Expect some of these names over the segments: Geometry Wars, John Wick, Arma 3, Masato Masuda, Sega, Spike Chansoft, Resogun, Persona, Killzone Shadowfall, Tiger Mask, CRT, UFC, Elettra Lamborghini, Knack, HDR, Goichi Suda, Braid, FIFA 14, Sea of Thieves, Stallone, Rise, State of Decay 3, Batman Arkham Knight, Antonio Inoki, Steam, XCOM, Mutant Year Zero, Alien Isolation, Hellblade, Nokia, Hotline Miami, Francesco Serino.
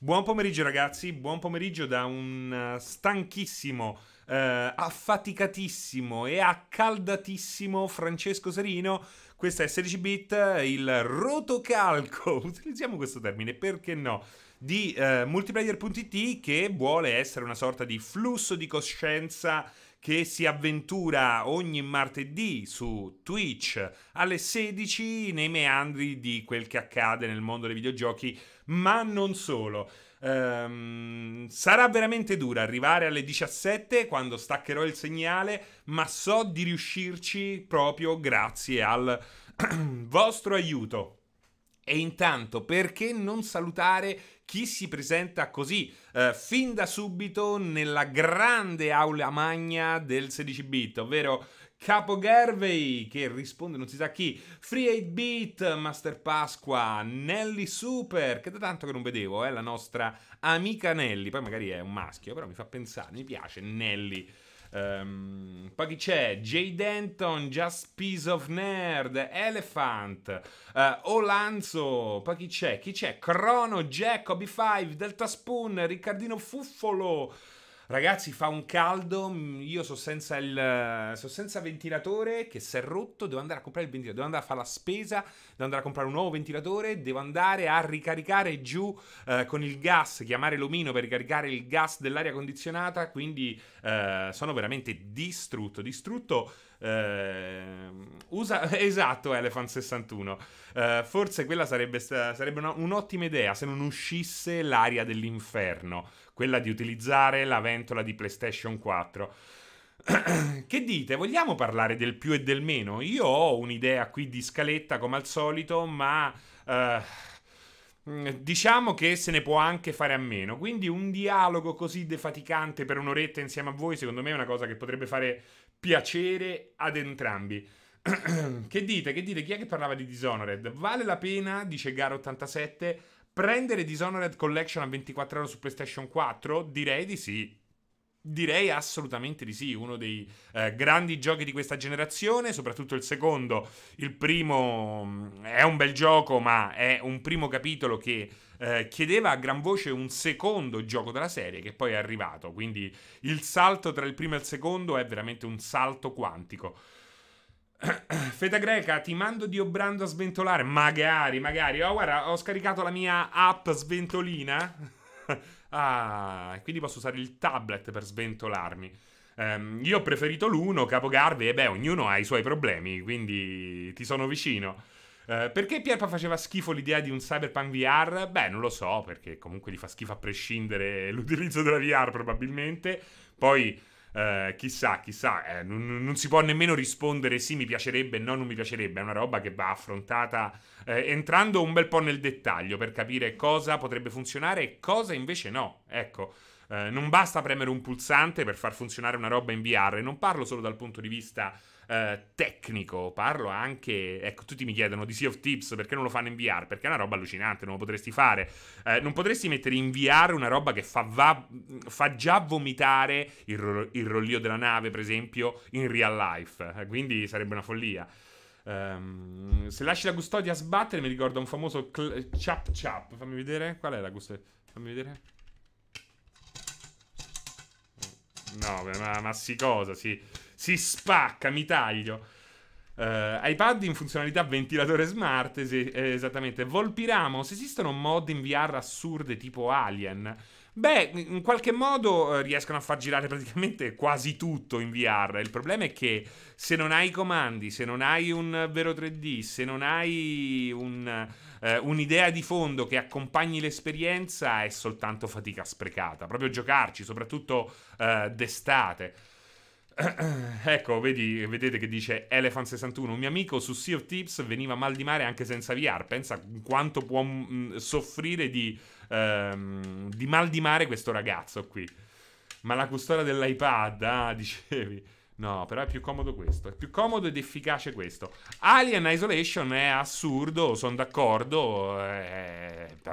Buon pomeriggio ragazzi, buon pomeriggio da un stanchissimo, affaticatissimo e accaldatissimo Francesco Serino. Questa è 16-bit, il rotocalco, utilizziamo questo termine, perché no, di Multiplayer.it, che vuole essere una sorta di flusso di coscienza che si avventura ogni martedì su Twitch alle 16 nei meandri di quel che accade nel mondo dei videogiochi, ma non solo. Sarà veramente dura arrivare alle 17 quando staccherò il segnale, ma so di riuscirci proprio grazie al vostro aiuto. E intanto, perché non salutare chi si presenta così fin da subito nella grande aula magna del 16-bit, ovvero Capo Gervey, che risponde non si sa chi, Free 8-bit, Master Pasqua, Nelly Super, che da tanto che non vedevo, è la nostra amica Nelly, poi magari è un maschio, però mi fa pensare, mi piace Nelly. Poi chi c'è? Jay Denton, Just Piece of Nerd, Elephant, Olanzo. Poi chi c'è? Crono, Jacoby5, Delta Spoon, Riccardino Fuffolo. Ragazzi, fa un caldo. Io sono senza ventilatore che si è rotto. Devo andare a comprare il ventilatore. Devo andare a fare la spesa. Devo andare a comprare un nuovo ventilatore. Devo andare a ricaricare giù con il gas. Chiamare l'omino per ricaricare il gas dell'aria condizionata. Quindi sono veramente distrutto. Esatto, Elephant 61. Forse quella sarebbe un'ottima idea se non uscisse l'aria dell'inferno, quella di utilizzare la ventola di PlayStation 4. Che dite? Vogliamo parlare del più e del meno? Io ho un'idea qui di scaletta come al solito, ma diciamo che se ne può anche fare a meno. Quindi un dialogo così defaticante per un'oretta insieme a voi, secondo me è una cosa che potrebbe fare piacere ad entrambi. Che dite? Chi è che parlava di Dishonored? Vale la pena, dice Gar87, prendere Dishonored Collection a 24 euro su PlayStation 4? Direi di sì. Direi assolutamente di sì. Uno dei grandi giochi di questa generazione, soprattutto il secondo. Il primo è un bel gioco, ma è un primo capitolo che chiedeva a gran voce un secondo gioco della serie, che poi è arrivato. Quindi il salto tra il primo e il secondo è veramente un salto quantico. Feta Greca, ti mando Dio Brando a sventolare. Magari. Oh, guarda, ho scaricato la mia app sventolina. Ah, quindi posso usare il tablet per sventolarmi. Io ho preferito l'uno, Capo Garve, e beh, ognuno ha i suoi problemi, quindi ti sono vicino. Perché Pierpa faceva schifo l'idea di un Cyberpunk VR? Beh, non lo so, perché comunque gli fa schifo a prescindere l'utilizzo della VR, probabilmente. Poi, chissà, non si può nemmeno rispondere sì, mi piacerebbe, no, non mi piacerebbe. È una roba che va affrontata entrando un bel po' nel dettaglio per capire cosa potrebbe funzionare e cosa invece no. Ecco, non basta premere un pulsante per far funzionare una roba in VR. Non parlo solo dal punto di vista tecnico, parlo anche, ecco, tutti mi chiedono di Sea of Thieves, perché non lo fanno in VR? Perché è una roba allucinante, non lo potresti fare, non potresti mettere in VR una roba che fa già vomitare il rollio della nave, per esempio, in real life, quindi sarebbe una follia. Se lasci la custodia a sbattere, mi ricorda un famoso chap, fammi vedere, qual è la custodia, fammi vedere. No, ma si cosa, si spacca, mi taglio. iPad in funzionalità ventilatore smart, esattamente. Volpiramos, esistono mod in VR assurde tipo Alien? Beh, in qualche modo riescono a far girare praticamente quasi tutto in VR. Il problema è che se non hai i comandi, se non hai un vero 3D, se non hai un'idea di fondo che accompagni l'esperienza, è soltanto fatica sprecata. Proprio giocarci, soprattutto d'estate. Ecco, vedete che dice Elephant 61. Un mio amico su Sea of Thieves veniva mal di mare anche senza VR. Pensa quanto può soffrire di mal di mare questo ragazzo qui. Ma la custodia dell'iPad, dicevi. No, però è più comodo questo. È più comodo ed efficace questo. Alien Isolation è assurdo, sono d'accordo,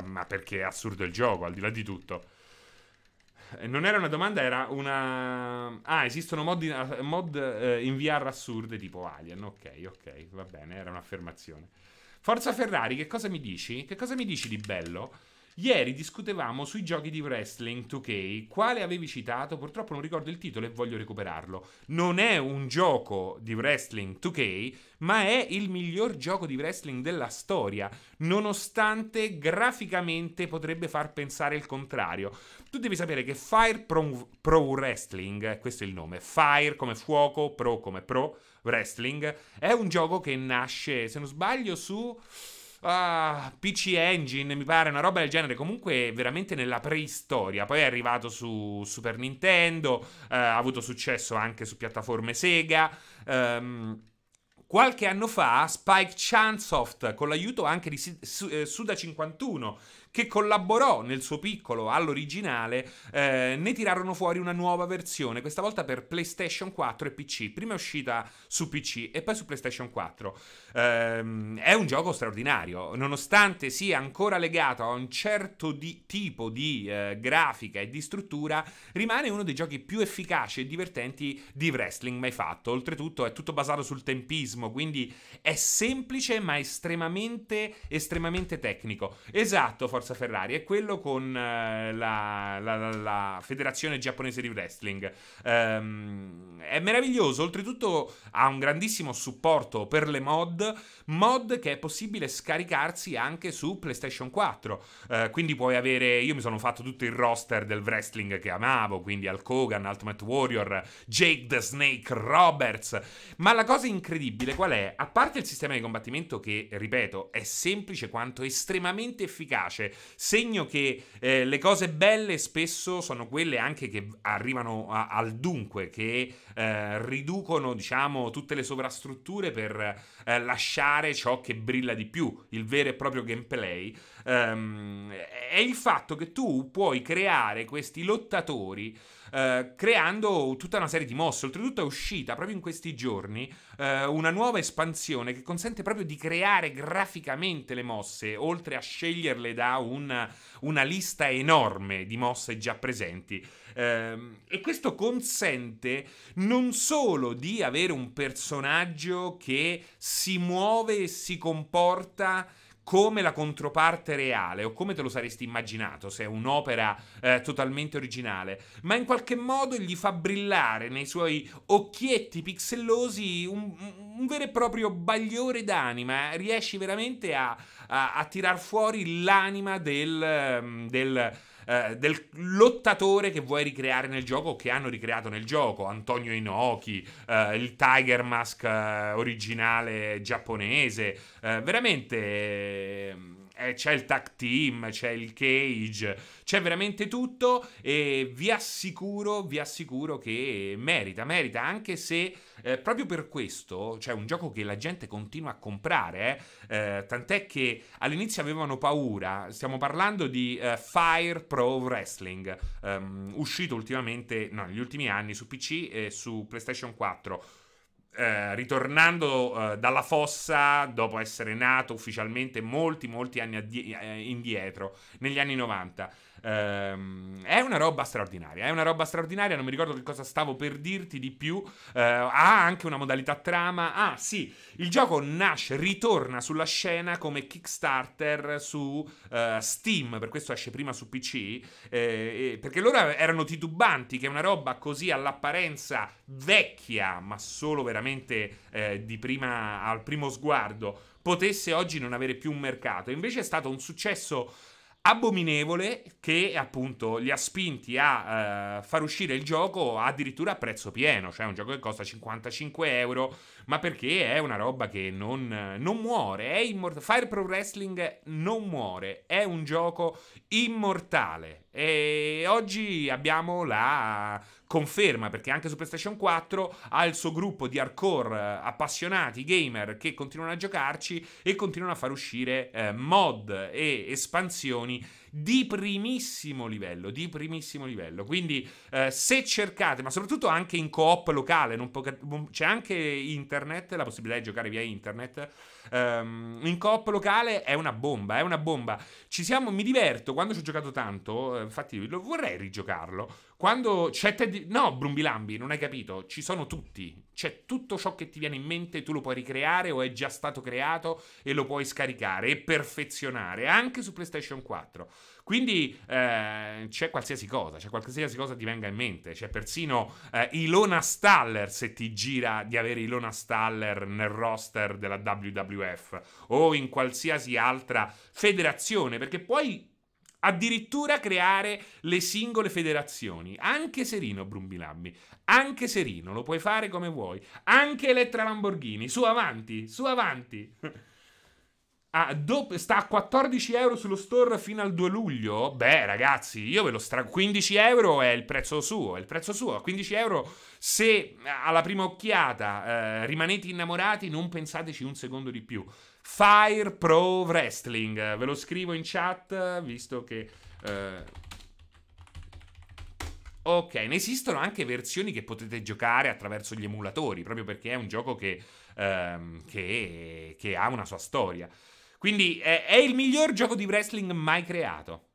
ma perché è assurdo il gioco, al di là di tutto. Non era una domanda, era una... Ah, esistono mod in VR assurde tipo Alien. Ok, va bene, era un'affermazione. Forza Ferrari, che cosa mi dici? Che cosa mi dici di bello? Ieri discutevamo sui giochi di wrestling 2K. Quale avevi citato? Purtroppo non ricordo il titolo e voglio recuperarlo. Non è un gioco di wrestling 2K, ma è il miglior gioco di wrestling della storia, nonostante graficamente potrebbe far pensare il contrario. Tu devi sapere che Fire Pro Wrestling, questo è il nome, Fire come fuoco, Pro come Pro Wrestling, è un gioco che nasce, se non sbaglio, su... PC Engine, mi pare, una roba del genere. Comunque veramente nella preistoria. Poi è arrivato su Super Nintendo, ha avuto successo anche su piattaforme Sega. Qualche anno fa Spike Chansoft, con l'aiuto anche di Suda 51, che collaborò nel suo piccolo all'originale, ne tirarono fuori una nuova versione, questa volta per PlayStation 4 e PC. Prima è uscita su PC e poi su PlayStation 4. È un gioco straordinario, nonostante sia ancora legato a un certo tipo di grafica e di struttura, rimane uno dei giochi più efficaci e divertenti di wrestling mai fatto. Oltretutto è tutto basato sul tempismo, quindi è semplice ma estremamente tecnico. Esatto, Forza Ferrari, è quello con la federazione giapponese di wrestling. È meraviglioso, oltretutto ha un grandissimo supporto per le mod che è possibile scaricarsi anche su PlayStation 4, quindi puoi avere, io mi sono fatto tutto il roster del wrestling che amavo, quindi Hulk Hogan, Ultimate Warrior, Jake the Snake Roberts. Ma la cosa incredibile qual è? A parte il sistema di combattimento che, ripeto, è semplice quanto estremamente efficace, segno che le cose belle spesso sono quelle anche che arrivano al dunque, che riducono, diciamo, tutte le sovrastrutture per lasciare ciò che brilla di più, il vero e proprio gameplay. È il fatto che tu puoi creare questi lottatori creando tutta una serie di mosse. Oltretutto è uscita proprio in questi giorni una nuova espansione che consente proprio di creare graficamente le mosse, oltre a sceglierle da una lista enorme di mosse già presenti. E questo consente non solo di avere un personaggio che si muove e si comporta come la controparte reale o come te lo saresti immaginato se è un'opera totalmente originale, ma in qualche modo gli fa brillare nei suoi occhietti pixellosi un vero e proprio bagliore d'anima. Riesci veramente a tirar fuori l'anima del lottatore che vuoi ricreare nel gioco o che hanno ricreato nel gioco. Antonio Inoki, il Tiger Mask originale giapponese, veramente c'è il tag team, c'è il cage, c'è veramente tutto, e vi assicuro che merita, anche se proprio per questo, cioè, un gioco che la gente continua a comprare, tant'è che all'inizio avevano paura. Stiamo parlando di Fire Pro Wrestling, uscito ultimamente, no, negli ultimi anni su PC e su PlayStation 4. Ritornando dalla fossa dopo essere nato ufficialmente molti anni indietro, negli anni 90. È una roba straordinaria, non mi ricordo che cosa stavo per dirti di più. Ha anche una modalità trama. Ah sì, il gioco ritorna sulla scena come Kickstarter su Steam, per questo esce prima su PC, perché loro erano titubanti che una roba così all'apparenza vecchia, ma solo veramente al primo sguardo, potesse oggi non avere più un mercato. Invece è stato un successo abominevole che appunto li ha spinti a far uscire il gioco addirittura a prezzo pieno, cioè un gioco che costa 55 euro, ma perché è una roba che non muore, è Fire Pro Wrestling non muore, è un gioco immortale. E oggi abbiamo la conferma, perché anche su PlayStation 4 ha il suo gruppo di hardcore appassionati gamer che continuano a giocarci e continuano a far uscire mod e espansioni di primissimo livello. Quindi se cercate, ma soprattutto anche in co-op locale, c'è anche internet, la possibilità di giocare via internet, in co-op locale è una bomba. Mi diverto quando ci ho giocato tanto, infatti lo vorrei rigiocarlo. Quando c'è Brumbilambi, non hai capito, ci sono tutti, c'è tutto ciò che ti viene in mente, tu lo puoi ricreare o è già stato creato e lo puoi scaricare e perfezionare anche su PlayStation 4. Quindi c'è qualsiasi cosa, c'è qualsiasi cosa ti venga in mente. C'è persino Ilona Staller, se ti gira di avere Ilona Staller nel roster della WWF o in qualsiasi altra federazione, perché puoi addirittura creare le singole federazioni. Anche Serino Brumbilabbi, anche Serino, lo puoi fare come vuoi. Anche Elettra Lamborghini, su avanti, su avanti. Ah, sta a €14 sullo store fino al 2 luglio? Beh ragazzi, io ve lo €15 è il prezzo suo, è il prezzo suo. A €15, se alla prima occhiata rimanete innamorati, non pensateci un secondo di più. Fire Pro Wrestling, ve lo scrivo in chat, visto che... Ok, ne esistono anche versioni che potete giocare attraverso gli emulatori, proprio perché è un gioco che ha una sua storia. Quindi è il miglior gioco di wrestling mai creato.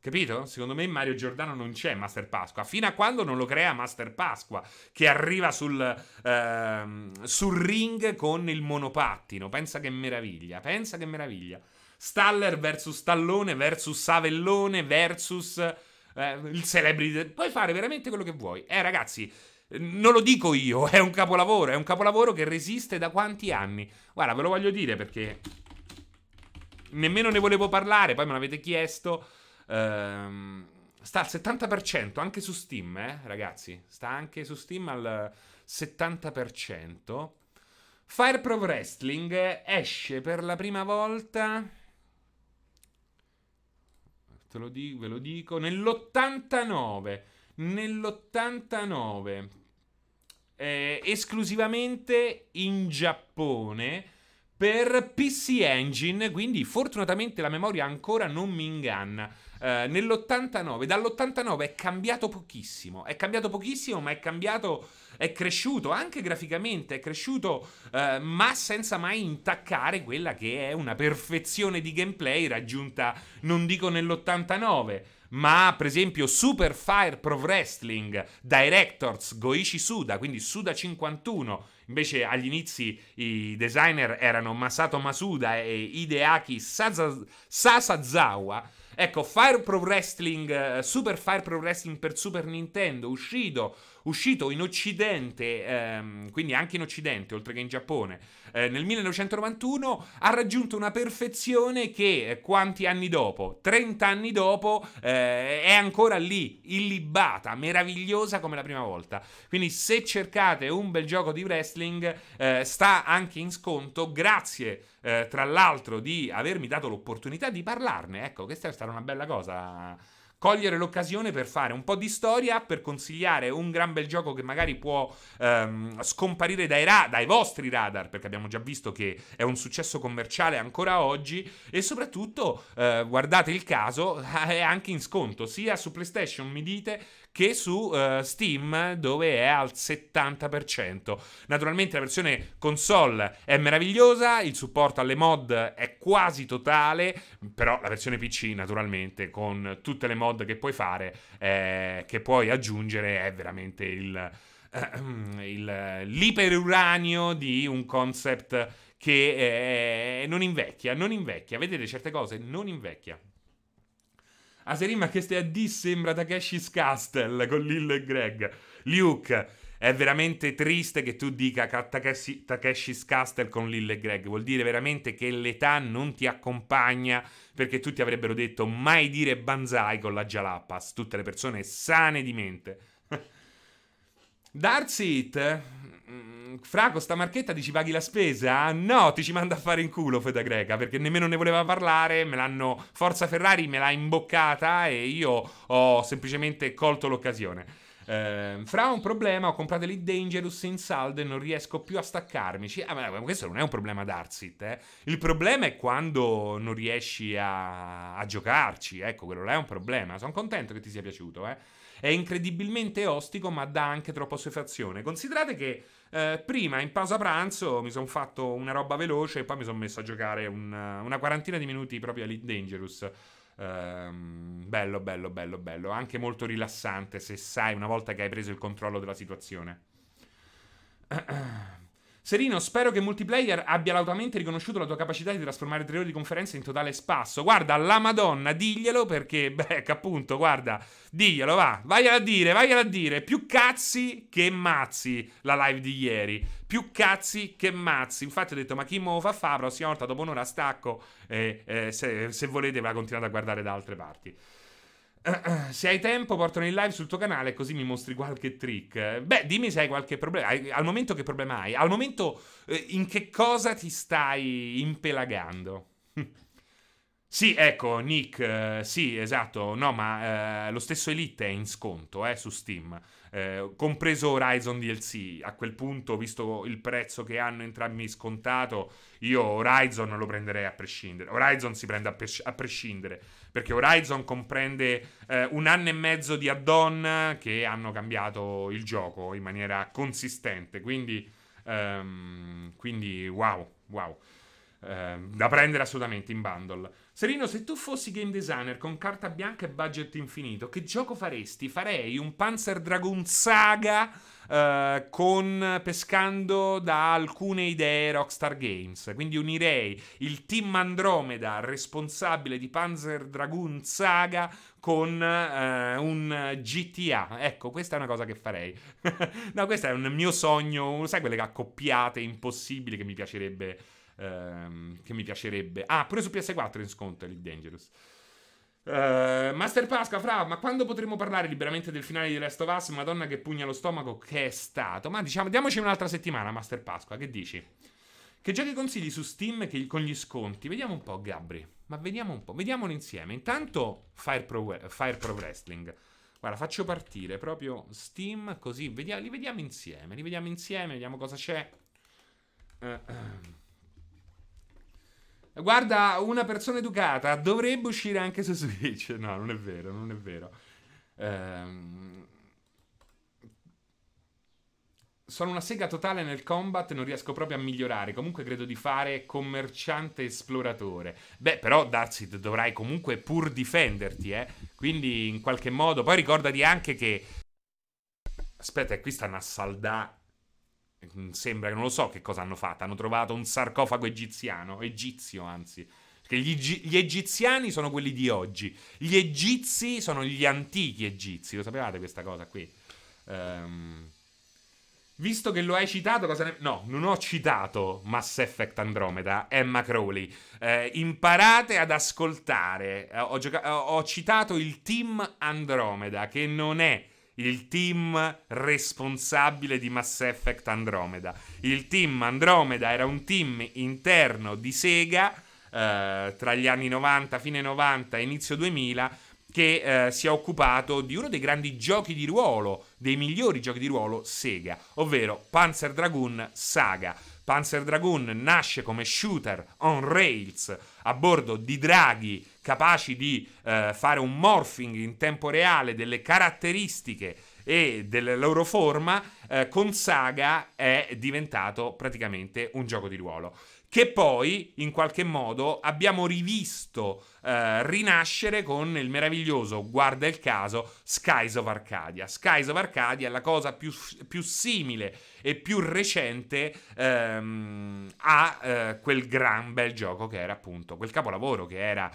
Capito? Secondo me Mario Giordano non c'è Master Pasqua, fino a quando non lo crea Master Pasqua, che arriva sul ring con il monopattino. Pensa che meraviglia, pensa che meraviglia. Staller versus Stallone versus Savellone versus il celebrity. Puoi fare veramente quello che vuoi. Ragazzi, non lo dico io, è un capolavoro che resiste da quanti anni? Guarda, ve lo voglio dire perché nemmeno ne volevo parlare, poi me l'avete chiesto. Sta al 70% anche su Steam, ragazzi. Sta anche su Steam al 70%. Fire Pro Wrestling esce per la prima volta, ve lo dico, nell'89. Nell'89 esclusivamente in Giappone per PC Engine, quindi fortunatamente la memoria ancora non mi inganna. Nell'89, dall'89 è cambiato pochissimo, ma è cambiato, è cresciuto anche graficamente, è cresciuto, ma senza mai intaccare quella che è una perfezione di gameplay raggiunta, non dico nell'89, ma per esempio Super Fire Pro Wrestling, Directors Goichi Suda, quindi Suda 51. Invece agli inizi i designer erano Masato Masuda e Hideaki Sasazawa. Ecco, Fire Pro Wrestling, Super Fire Pro Wrestling per Super Nintendo, uscito in Occidente, quindi anche in Occidente, oltre che in Giappone, nel 1991, ha raggiunto una perfezione che, quanti anni dopo? 30 anni dopo, è ancora lì, illibata, meravigliosa come la prima volta. Quindi se cercate un bel gioco di wrestling, sta anche in sconto, grazie tra l'altro di avermi dato l'opportunità di parlarne. Ecco, questa è stata una bella cosa, cogliere l'occasione per fare un po' di storia, per consigliare un gran bel gioco che magari può scomparire dai vostri radar, perché abbiamo già visto che è un successo commerciale ancora oggi, e soprattutto, guardate il caso, è anche in sconto, sia su PlayStation, mi dite, che su Steam, dove è al 70%. Naturalmente la versione console è meravigliosa, il supporto alle mod è quasi totale, però la versione PC, naturalmente, con tutte le mod che puoi fare, che puoi aggiungere, è veramente l'iperuranio di un concept che non invecchia, non invecchia. Vedete certe cose? Non invecchia. Aserima che stai a D sembra Takeshi's Castle con Lil e Greg. Luke, è veramente triste che tu dica Takeshi's Castle con Lil e Greg. Vuol dire veramente che l'età non ti accompagna, perché tutti avrebbero detto mai dire banzai con la Jalapas. Tutte le persone sane di mente. That's it. Fraco, sta marchetta ti ci paghi la spesa? No, ti ci manda a fare in culo, Feta Greca, perché nemmeno ne voleva parlare, me l'hanno... Forza Ferrari me l'ha imboccata e io ho semplicemente colto l'occasione. Fra un problema, ho comprato Elite Dangerous in saldo e non riesco più a staccarmi. Ma questo non è un problema d'Arsit, il problema è quando non riesci a giocarci. Ecco, quello là è un problema. Sono contento che ti sia piaciuto, È incredibilmente ostico, ma dà anche troppa assuefazione. Considerate che prima, in pausa pranzo, mi sono fatto una roba veloce e poi mi sono messo a giocare una quarantina di minuti proprio Elite Dangerous. Bello, bello, bello, bello. Anche molto rilassante, se sai, una volta che hai preso il controllo della situazione. Serino, spero che Multiplayer abbia lautamente riconosciuto la tua capacità di trasformare 3 ore di conferenza in totale spasso. Guarda, la Madonna, diglielo, perché, beh, appunto, guarda, diglielo, va, vai a dire, più cazzi che mazzi la live di ieri, più cazzi che mazzi. Infatti ho detto, ma chi me lo fa fa, la prossima volta dopo un'ora stacco, se volete ve la continuate a guardare da altre parti. Se hai tempo portano in live sul tuo canale, così mi mostri qualche trick. Beh, dimmi se hai qualche problema. Al momento che problema hai? Al momento in che cosa ti stai impelagando? Sì, ecco, Nick, sì, esatto. No, ma lo stesso Elite è in sconto su Steam, compreso Horizon DLC. A quel punto, visto il prezzo che hanno entrambi scontato, io Horizon lo prenderei a prescindere. Horizon si prende a prescindere, perché Horizon comprende 1 anno e mezzo di add-on che hanno cambiato il gioco in maniera consistente. Quindi wow. Da prendere assolutamente in bundle. Serino, se tu fossi game designer con carta bianca e budget infinito, che gioco faresti? Farei un Panzer Dragoon Saga pescando da alcune idee Rockstar Games. Quindi unirei il team Andromeda responsabile di Panzer Dragoon Saga con un GTA. Ecco, questa è una cosa che farei. No, questo è un mio sogno. Sai, quelle accoppiate impossibili che mi piacerebbe. Ah, pure su PS4 in sconto Elite Dangerous. Master Pasqua, fra, ma quando potremo parlare liberamente del finale di Last of Us? Madonna, che pugna allo stomaco che è stato. Ma diciamo, diamoci un'altra settimana, Master Pasqua, che dici? Che giochi consigli su Steam con gli sconti? Vediamo un po', Gabri. Ma vediamo un po', vediamolo insieme. Intanto Fire Pro Wrestling. Guarda, faccio partire proprio Steam, così li vediamo insieme, vediamo cosa c'è. Guarda, una persona educata dovrebbe uscire anche su Switch. No, non è vero. Sono una sega totale nel combat, non riesco proprio a migliorare. Comunque credo di fare commerciante esploratore. Beh, però, Darkseid, dovrai comunque pur difenderti, Quindi, in qualche modo... Poi ricordati anche che... Aspetta, qui stanno a saldà... Sembra che non lo so che cosa hanno fatto. Hanno trovato un sarcofago egizio. Perché gli egiziani sono quelli di oggi. Gli egizi sono gli antichi egizi. Lo sapevate questa cosa qui? Visto che lo hai citato, no, non ho citato Mass Effect Andromeda, Emma Crowley. Imparate ad ascoltare. Ho citato il team Andromeda, che non è il team responsabile di Mass Effect Andromeda. Il team Andromeda era un team interno di Sega tra gli anni 90, fine 90 e inizio 2000, che si è occupato di uno dei grandi giochi di ruolo, dei migliori giochi di ruolo Sega, ovvero Panzer Dragoon Saga. Panzer Dragoon nasce come shooter on rails a bordo di draghi capaci di fare un morphing in tempo reale delle caratteristiche e della loro forma. Con Saga è diventato praticamente un gioco di ruolo, che poi in qualche modo abbiamo rivisto rinascere con il meraviglioso, guarda il caso, Skies of Arcadia. Skies of Arcadia è la cosa più simile e più recente a quel gran bel gioco che era appunto quel capolavoro che era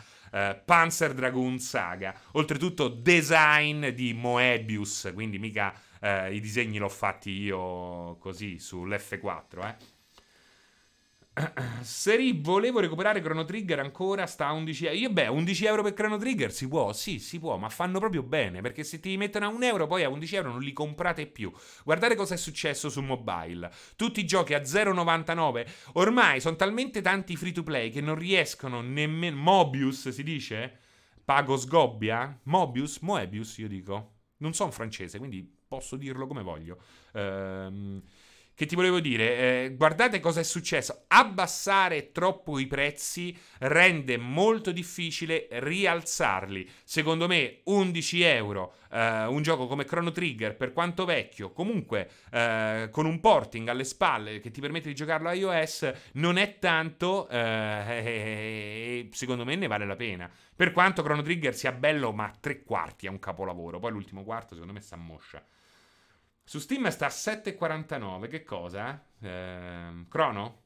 Panzer Dragoon Saga. Oltretutto design di Moebius, quindi mica i disegni l'ho fatti io così sull'F4 Seri, volevo recuperare Chrono Trigger, ancora sta a 11 euro. €11 per Chrono Trigger si può? Sì, si può, ma fanno proprio bene, perché se ti mettono a €1 poi a €11 non li comprate più. Guardate cosa è successo su mobile. Tutti i giochi a €0,99. Ormai sono talmente tanti free to play che non riescono nemmeno... Moebius si dice? Pago sgobbia? Moebius io dico. Non sono francese, quindi posso dirlo come voglio. Che ti volevo dire, guardate cosa è successo. Abbassare troppo i prezzi rende molto difficile rialzarli. Secondo me €11, un gioco come Chrono Trigger, per quanto vecchio, comunque con un porting alle spalle che ti permette di giocarlo a iOS, non è tanto, secondo me ne vale la pena. Per quanto Chrono Trigger sia bello, ma 3/4 è un capolavoro. Poi l'ultimo quarto secondo me si ammoscia. Su Steam sta a 7,49. Che cosa? Crono?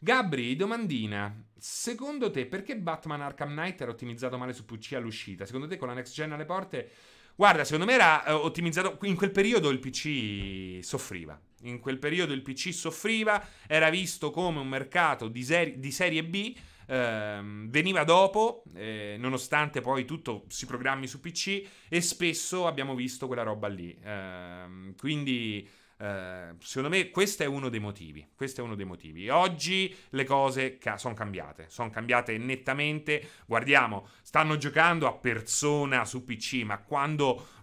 Gabri, domandina. Secondo te perché Batman Arkham Knight era ottimizzato male su PC all'uscita? Secondo te con la next gen alle porte... Guarda, secondo me era ottimizzato... In quel periodo il PC soffriva. In quel periodo il PC soffriva, era visto come un mercato di serie B, veniva dopo, nonostante poi tutto si programmi su PC, e spesso abbiamo visto quella roba lì. Quindi... secondo me questo è uno dei motivi. Questo è uno dei motivi. Oggi le cose sono cambiate. Sono cambiate nettamente. Guardiamo, stanno giocando a Persona su PC.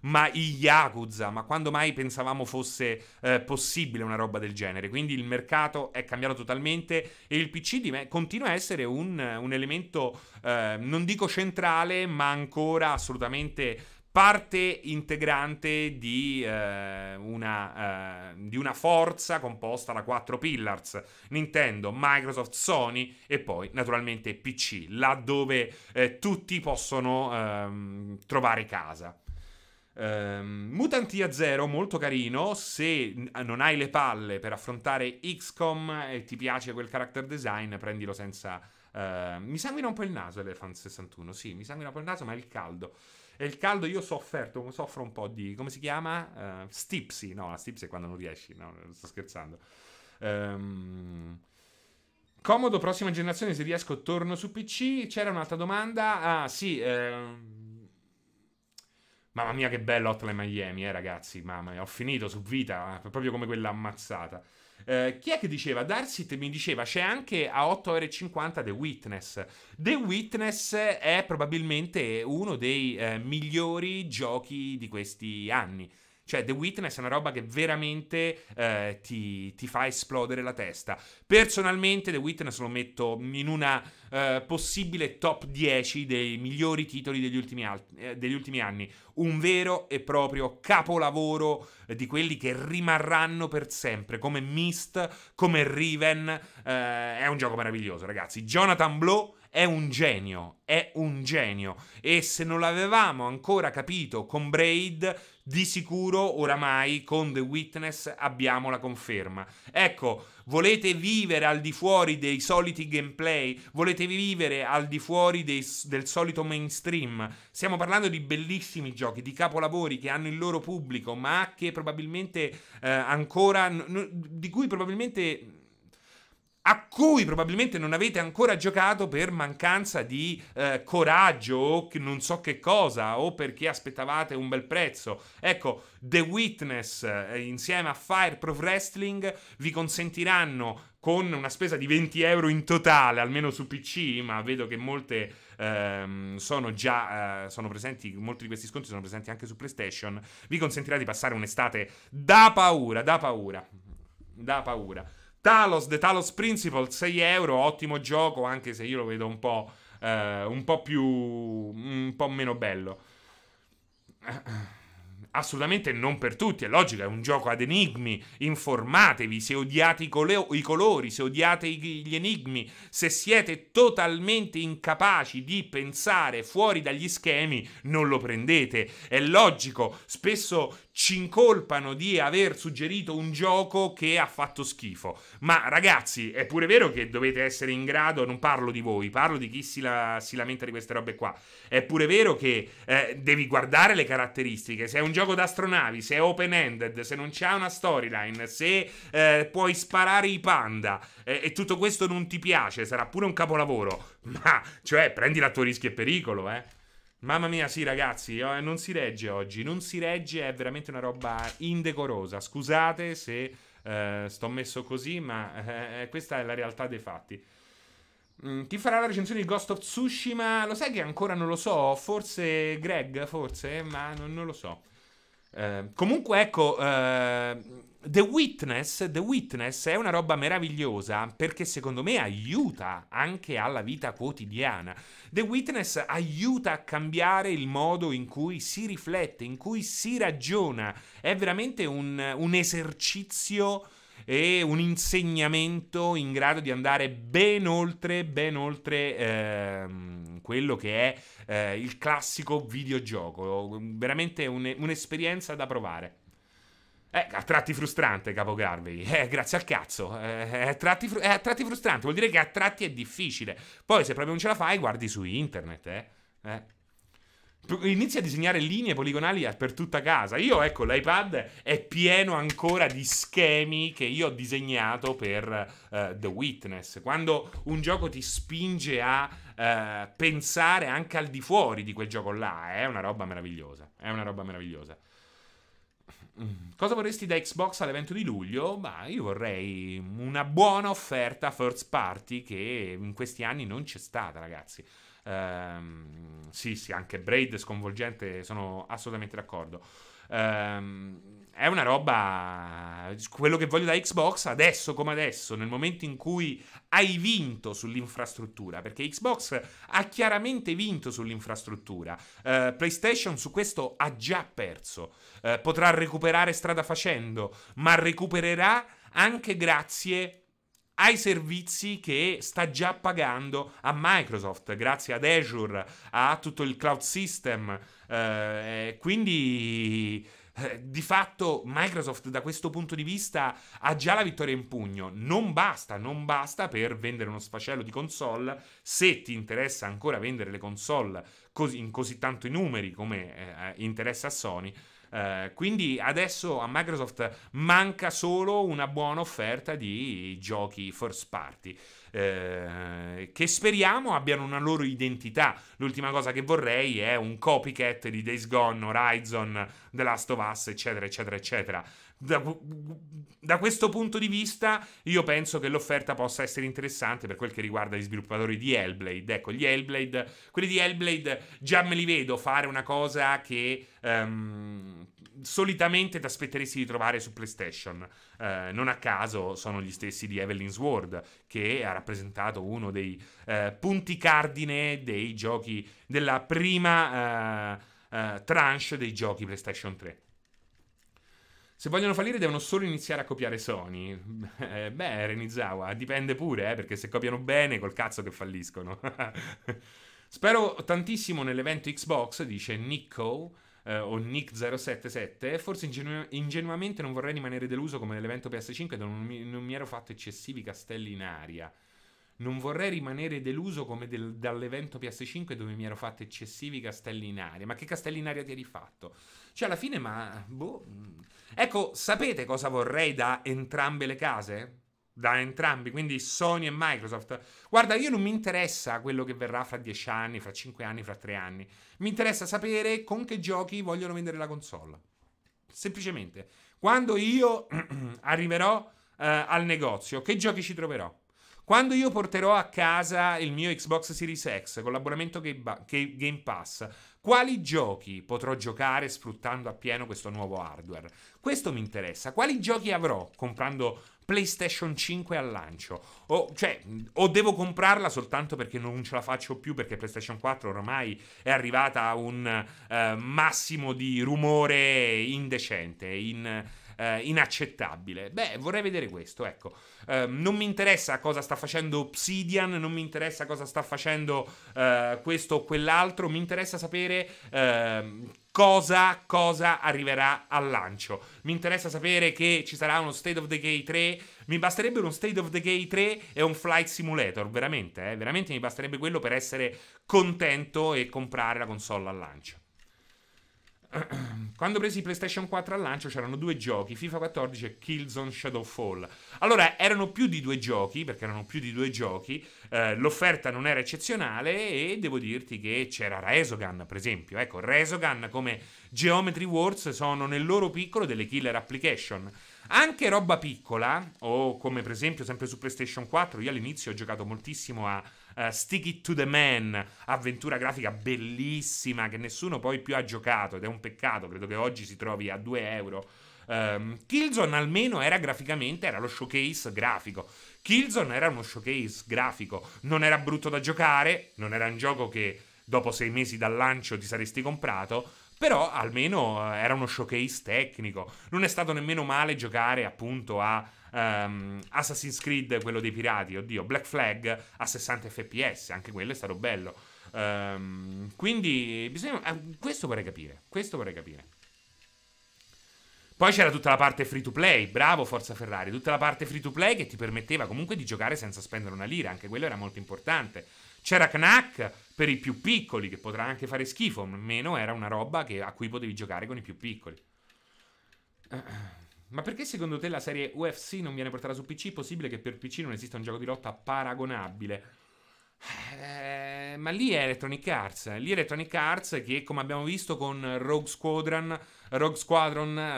Ma i Yakuza, ma quando mai pensavamo fosse possibile una roba del genere? Quindi il mercato è cambiato totalmente e il PC continua a essere un elemento, non dico centrale, ma ancora assolutamente parte integrante di una forza composta da quattro pillars: Nintendo, Microsoft, Sony e poi naturalmente PC, laddove tutti possono trovare casa. Mutantia Zero, molto carino. Se non hai le palle per affrontare XCOM e ti piace quel character design, prendilo senza... mi sanguina un po' il naso Elephant 61, sì, mi sanguina un po' il naso, ma è il caldo. E il caldo io soffro un po' di... come si chiama? Stipsi. No, la stipsi è quando non riesci. No, sto scherzando. Comodo, prossima generazione, se riesco torno su PC. C'era un'altra domanda. Ah, sì. Mamma mia, che bello Hotline Miami, ragazzi. Mamma mia, ho finito su vita. Proprio come quella ammazzata. Chi è che diceva? Darsit mi diceva c'è anche a 8,50 The Witness. The Witness è probabilmente uno dei migliori giochi di questi anni. Cioè The Witness è una roba che veramente ti fa esplodere la testa. Personalmente The Witness lo metto in una possibile top 10 dei migliori titoli degli ultimi anni. Un vero e proprio capolavoro di quelli che rimarranno per sempre, come Myst, come Riven. È un gioco meraviglioso, ragazzi. Jonathan Blow è un genio, e se non l'avevamo ancora capito con Braid, di sicuro oramai con The Witness abbiamo la conferma. Ecco, volete vivere al di fuori dei soliti gameplay, volete vivere al di fuori del solito mainstream, stiamo parlando di bellissimi giochi, di capolavori che hanno il loro pubblico, ma che probabilmente ancora di cui probabilmente... a cui probabilmente non avete ancora giocato per mancanza di coraggio o non so che cosa, o perché aspettavate un bel prezzo. Ecco, The Witness insieme a Fire Pro Wrestling vi consentiranno, con una spesa di 20 euro in totale, almeno su PC, ma vedo che molte sono presenti, molti di questi sconti sono presenti anche su PlayStation, vi consentirà di passare un'estate da paura. Talos, The Talos Principle, 6 euro, ottimo gioco, anche se io lo vedo un po' meno bello. Assolutamente non per tutti, è logico, è un gioco ad enigmi, informatevi, se odiate i colori, se odiate gli enigmi, se siete totalmente incapaci di pensare fuori dagli schemi, non lo prendete, è logico, spesso ci incolpano di aver suggerito un gioco che ha fatto schifo, ma ragazzi, è pure vero che dovete essere in grado, non parlo di voi, parlo di chi si lamenta di queste robe qua, è pure vero che devi guardare le caratteristiche, se è un gioco d'astronavi, se è open-ended, se non c'è una storyline, se puoi sparare i panda e tutto questo non ti piace, sarà pure un capolavoro, ma cioè prendi la tua rischio e pericolo, Mamma mia, sì ragazzi, non si regge oggi, è veramente una roba indecorosa, scusate se sto messo così, ma questa è la realtà dei fatti. Chi farà la recensione di Ghost of Tsushima? Lo sai che ancora non lo so, forse Greg, ma non lo so. Comunque ecco, The Witness è una roba meravigliosa perché secondo me aiuta anche alla vita quotidiana. The Witness aiuta a cambiare il modo in cui si riflette, in cui si ragiona. È veramente un esercizio e un insegnamento in grado di andare ben oltre quello che è il classico videogioco. Veramente un'esperienza da provare. A tratti frustrante, capocarvi. Grazie al cazzo. A tratti frustrante, vuol dire che a tratti è difficile. Poi se proprio non ce la fai, guardi su internet. Inizia a disegnare linee poligonali per tutta casa. Io, ecco, l'iPad è pieno ancora di schemi che io ho disegnato per The Witness. Quando un gioco ti spinge a pensare anche al di fuori di quel gioco là, è una roba meravigliosa. È una roba meravigliosa. Cosa vorresti da Xbox all'evento di luglio? Ma io vorrei una buona offerta first party che in questi anni non c'è stata, ragazzi. Sì, anche Braid sconvolgente, sono assolutamente d'accordo. È una roba, quello che voglio da Xbox adesso come adesso, nel momento in cui hai vinto sull'infrastruttura, perché Xbox ha chiaramente vinto sull'infrastruttura. PlayStation su questo ha già perso, potrà recuperare strada facendo, ma recupererà anche grazie ai servizi che sta già pagando a Microsoft, grazie ad Azure, a tutto il cloud system. Quindi di fatto Microsoft da questo punto di vista ha già la vittoria in pugno. Non basta per vendere uno sfascello di console, se ti interessa ancora vendere le console in così tanto i numeri come interessa a Sony. Quindi adesso a Microsoft manca solo una buona offerta di giochi first party, che speriamo abbiano una loro identità. L'ultima cosa che vorrei è un copycat di Days Gone, Horizon, The Last of Us, eccetera eccetera eccetera. Da questo punto di vista io penso che l'offerta possa essere interessante per quel che riguarda gli sviluppatori di Hellblade. Ecco, gli Hellblade, quelli di Hellblade già me li vedo fare una cosa che solitamente ti aspetteresti di trovare su PlayStation. Non a caso sono gli stessi di Evelyn's World, che ha rappresentato uno dei punti cardine dei giochi della prima tranche dei giochi PlayStation 3. Se vogliono fallire devono solo iniziare a copiare Sony. Beh, Renizawa, dipende pure, perché se copiano bene, col cazzo che falliscono. Spero tantissimo nell'evento Xbox, dice Nico, o Nick077. Forse ingenuamente non vorrei rimanere deluso come nell'evento PS5, dove non mi ero fatto eccessivi castelli in aria. Non vorrei rimanere deluso come dall'evento PS5, dove mi ero fatto eccessivi castelli in aria. Ma che castelli in aria ti eri fatto? Cioè, alla fine, ma... boh. Ecco, sapete cosa vorrei da entrambe le case? Da entrambi, quindi Sony e Microsoft. Guarda, io non mi interessa quello che verrà fra 10 anni, fra 5 anni, fra 3 anni. Mi interessa sapere con che giochi vogliono vendere la console. Semplicemente. Quando io arriverò al negozio, che giochi ci troverò? Quando io porterò a casa il mio Xbox Series X con l'abbonamento Game Pass, quali giochi potrò giocare sfruttando appieno questo nuovo hardware? Questo mi interessa. Quali giochi avrò comprando PlayStation 5 al lancio? O devo comprarla soltanto perché non ce la faccio più, perché PlayStation 4 ormai è arrivata a un massimo di rumore indecente, inaccettabile. Beh, vorrei vedere questo, ecco. Non mi interessa cosa sta facendo Obsidian, non mi interessa cosa sta facendo questo o quell'altro, mi interessa sapere cosa arriverà al lancio. Mi interessa sapere che ci sarà uno State of Decay 3, mi basterebbe uno State of Decay 3 e un Flight Simulator, veramente, veramente mi basterebbe quello per essere contento e comprare la console al lancio. Quando presi PlayStation 4 al lancio c'erano 2 giochi, FIFA 14 e Killzone Shadowfall. Allora, erano più di 2 giochi, perché erano più di 2 giochi, l'offerta non era eccezionale e devo dirti che c'era Resogun, per esempio. Ecco, Resogun come Geometry Wars sono nel loro piccolo delle killer application. Anche roba piccola, o come per esempio sempre su PlayStation 4, io all'inizio ho giocato moltissimo a Stick It to the Man, avventura grafica bellissima che nessuno poi più ha giocato, ed è un peccato, credo che oggi si trovi a €2. Killzone almeno era graficamente, era lo showcase grafico. Killzone era uno showcase grafico, non era brutto da giocare, non era un gioco che dopo 6 mesi dal lancio ti saresti comprato, però almeno era uno showcase tecnico. Non è stato nemmeno male giocare appunto a Assassin's Creed, quello dei pirati, oddio, Black Flag a 60 fps, anche quello è stato bello. Quindi bisogna, questo vorrei capire. Poi c'era tutta la parte free to play, bravo Forza Ferrari, tutta la parte free to play che ti permetteva comunque di giocare senza spendere una lira, anche quello era molto importante. C'era Knack per i più piccoli, che potrà anche fare schifo, almeno era una roba che, a cui potevi giocare con i più piccoli. Ma perché secondo te la serie UFC non viene portata su PC? Possibile che per PC non esista un gioco di lotta paragonabile? Ma lì è Electronic Arts. Lì è Electronic Arts che, come abbiamo visto con Rogue Squadron,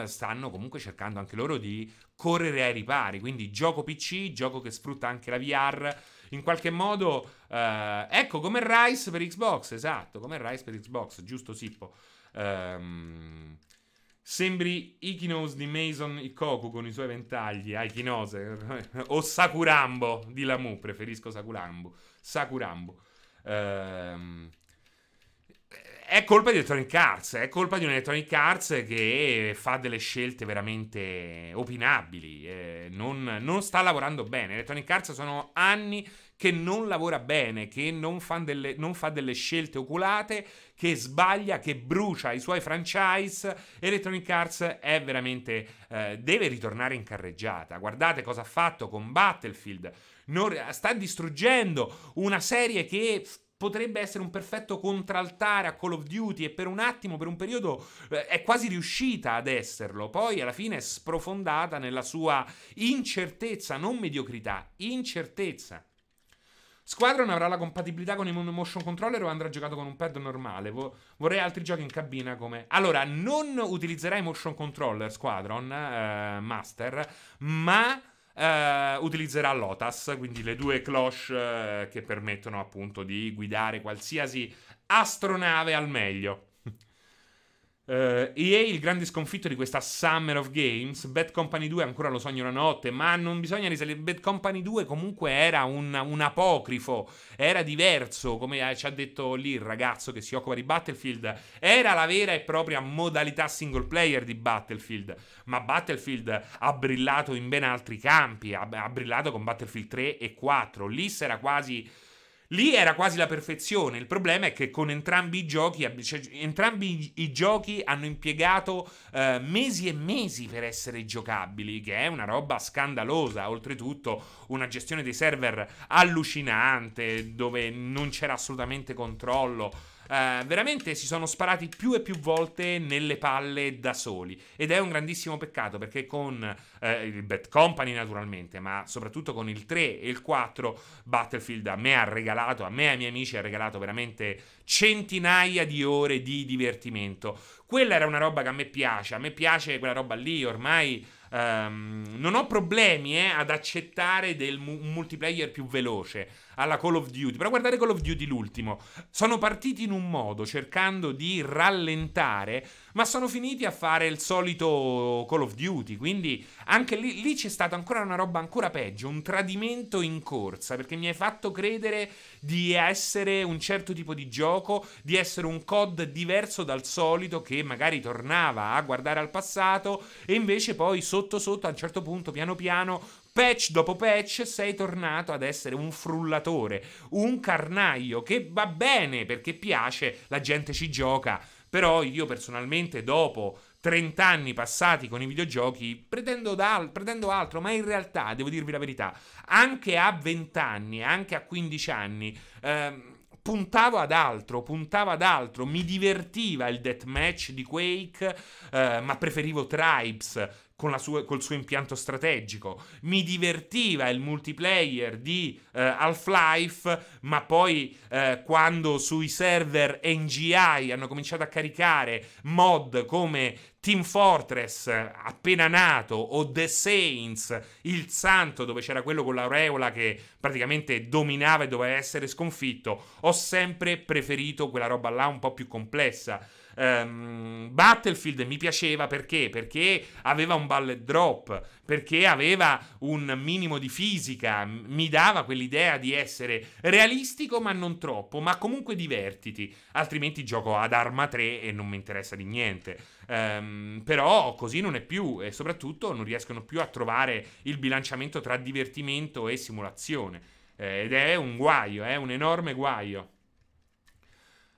stanno comunque cercando anche loro di correre ai ripari. Quindi gioco PC, gioco che sfrutta anche la VR in qualche modo, ecco, come Rise per Xbox. Esatto, come Rise per Xbox, giusto Sippo? Sembri Ikinos di Mason Ikoku con i suoi ventagli, Ikinose, o Sakurambo di Lamu, preferisco Sakurambo. È colpa di Electronic Arts, è colpa di un Electronic Arts che fa delle scelte veramente opinabili, non sta lavorando bene. Electronic Arts sono anni che non lavora bene, che non fa delle scelte oculate, che sbaglia, che brucia i suoi franchise. Electronic Arts è veramente, deve ritornare in carreggiata. Guardate cosa ha fatto con Battlefield, sta distruggendo una serie che potrebbe essere un perfetto contraltare a Call of Duty, e per un attimo, per un periodo, è quasi riuscita ad esserlo. Poi alla fine è sprofondata nella sua incertezza, non mediocrità, incertezza. Squadron avrà la compatibilità con i motion controller o andrà giocato con un pad normale? Vorrei altri giochi in cabina come... Allora, non utilizzerai motion controller Squadron, Master, ma utilizzerà Lotus, quindi le due cloche che permettono appunto di guidare qualsiasi astronave al meglio. EA, il grande sconfitto di questa Summer of Games. Bad Company 2 ancora lo sogno la notte, ma non bisogna risalire. Bad Company 2 comunque era un apocrifo, era diverso, come ci ha detto lì il ragazzo che si occupa di Battlefield, era la vera e propria modalità single player di Battlefield, ma Battlefield ha brillato in ben altri campi, ha brillato con Battlefield 3 e 4, lì era quasi la perfezione. Il problema è che con entrambi i giochi, entrambi i giochi hanno impiegato mesi e mesi per essere giocabili, che è una roba scandalosa. Oltretutto una gestione dei server allucinante, dove non c'era assolutamente controllo. Veramente si sono sparati più e più volte nelle palle da soli, ed è un grandissimo peccato, perché con il Bad Company naturalmente, ma soprattutto con il 3 e il 4, Battlefield a me e ai miei amici ha regalato veramente centinaia di ore di divertimento. Quella era una roba che a me piace quella roba lì. Ormai non ho problemi ad accettare del multiplayer più veloce alla Call of Duty. Però guardate Call of Duty l'ultimo, sono partiti in un modo cercando di rallentare, ma sono finiti a fare il solito Call of Duty. Quindi anche lì c'è stata ancora una roba ancora peggio, un tradimento in corsa, perché mi hai fatto credere di essere un certo tipo di gioco, di essere un COD diverso dal solito, che magari tornava a guardare al passato, e invece poi sotto a un certo punto, piano piano, patch dopo patch, sei tornato ad essere un frullatore, un carnaio, che va bene perché piace, la gente ci gioca. Però io personalmente, dopo 30 anni passati con i videogiochi, pretendo altro. Ma in realtà, devo dirvi la verità, anche a 20 anni, anche a 15 anni, puntavo ad altro, mi divertiva il deathmatch di Quake, ma preferivo Tribes con col suo impianto strategico. Mi divertiva il multiplayer di Half-Life, ma poi quando sui server NGI hanno cominciato a caricare mod come Team Fortress appena nato, o The Saints, il santo, dove c'era quello con l'aureola che praticamente dominava e doveva essere sconfitto, ho sempre preferito quella roba là un po' più complessa. Battlefield mi piaceva perché aveva un bullet drop, perché aveva un minimo di fisica, mi dava quell'idea di essere realistico ma non troppo, ma comunque divertiti. Altrimenti gioco ad Arma 3 e non mi interessa di niente. Però così non è più, e soprattutto non riescono più a trovare il bilanciamento tra divertimento e simulazione, ed è un guaio, è un enorme guaio.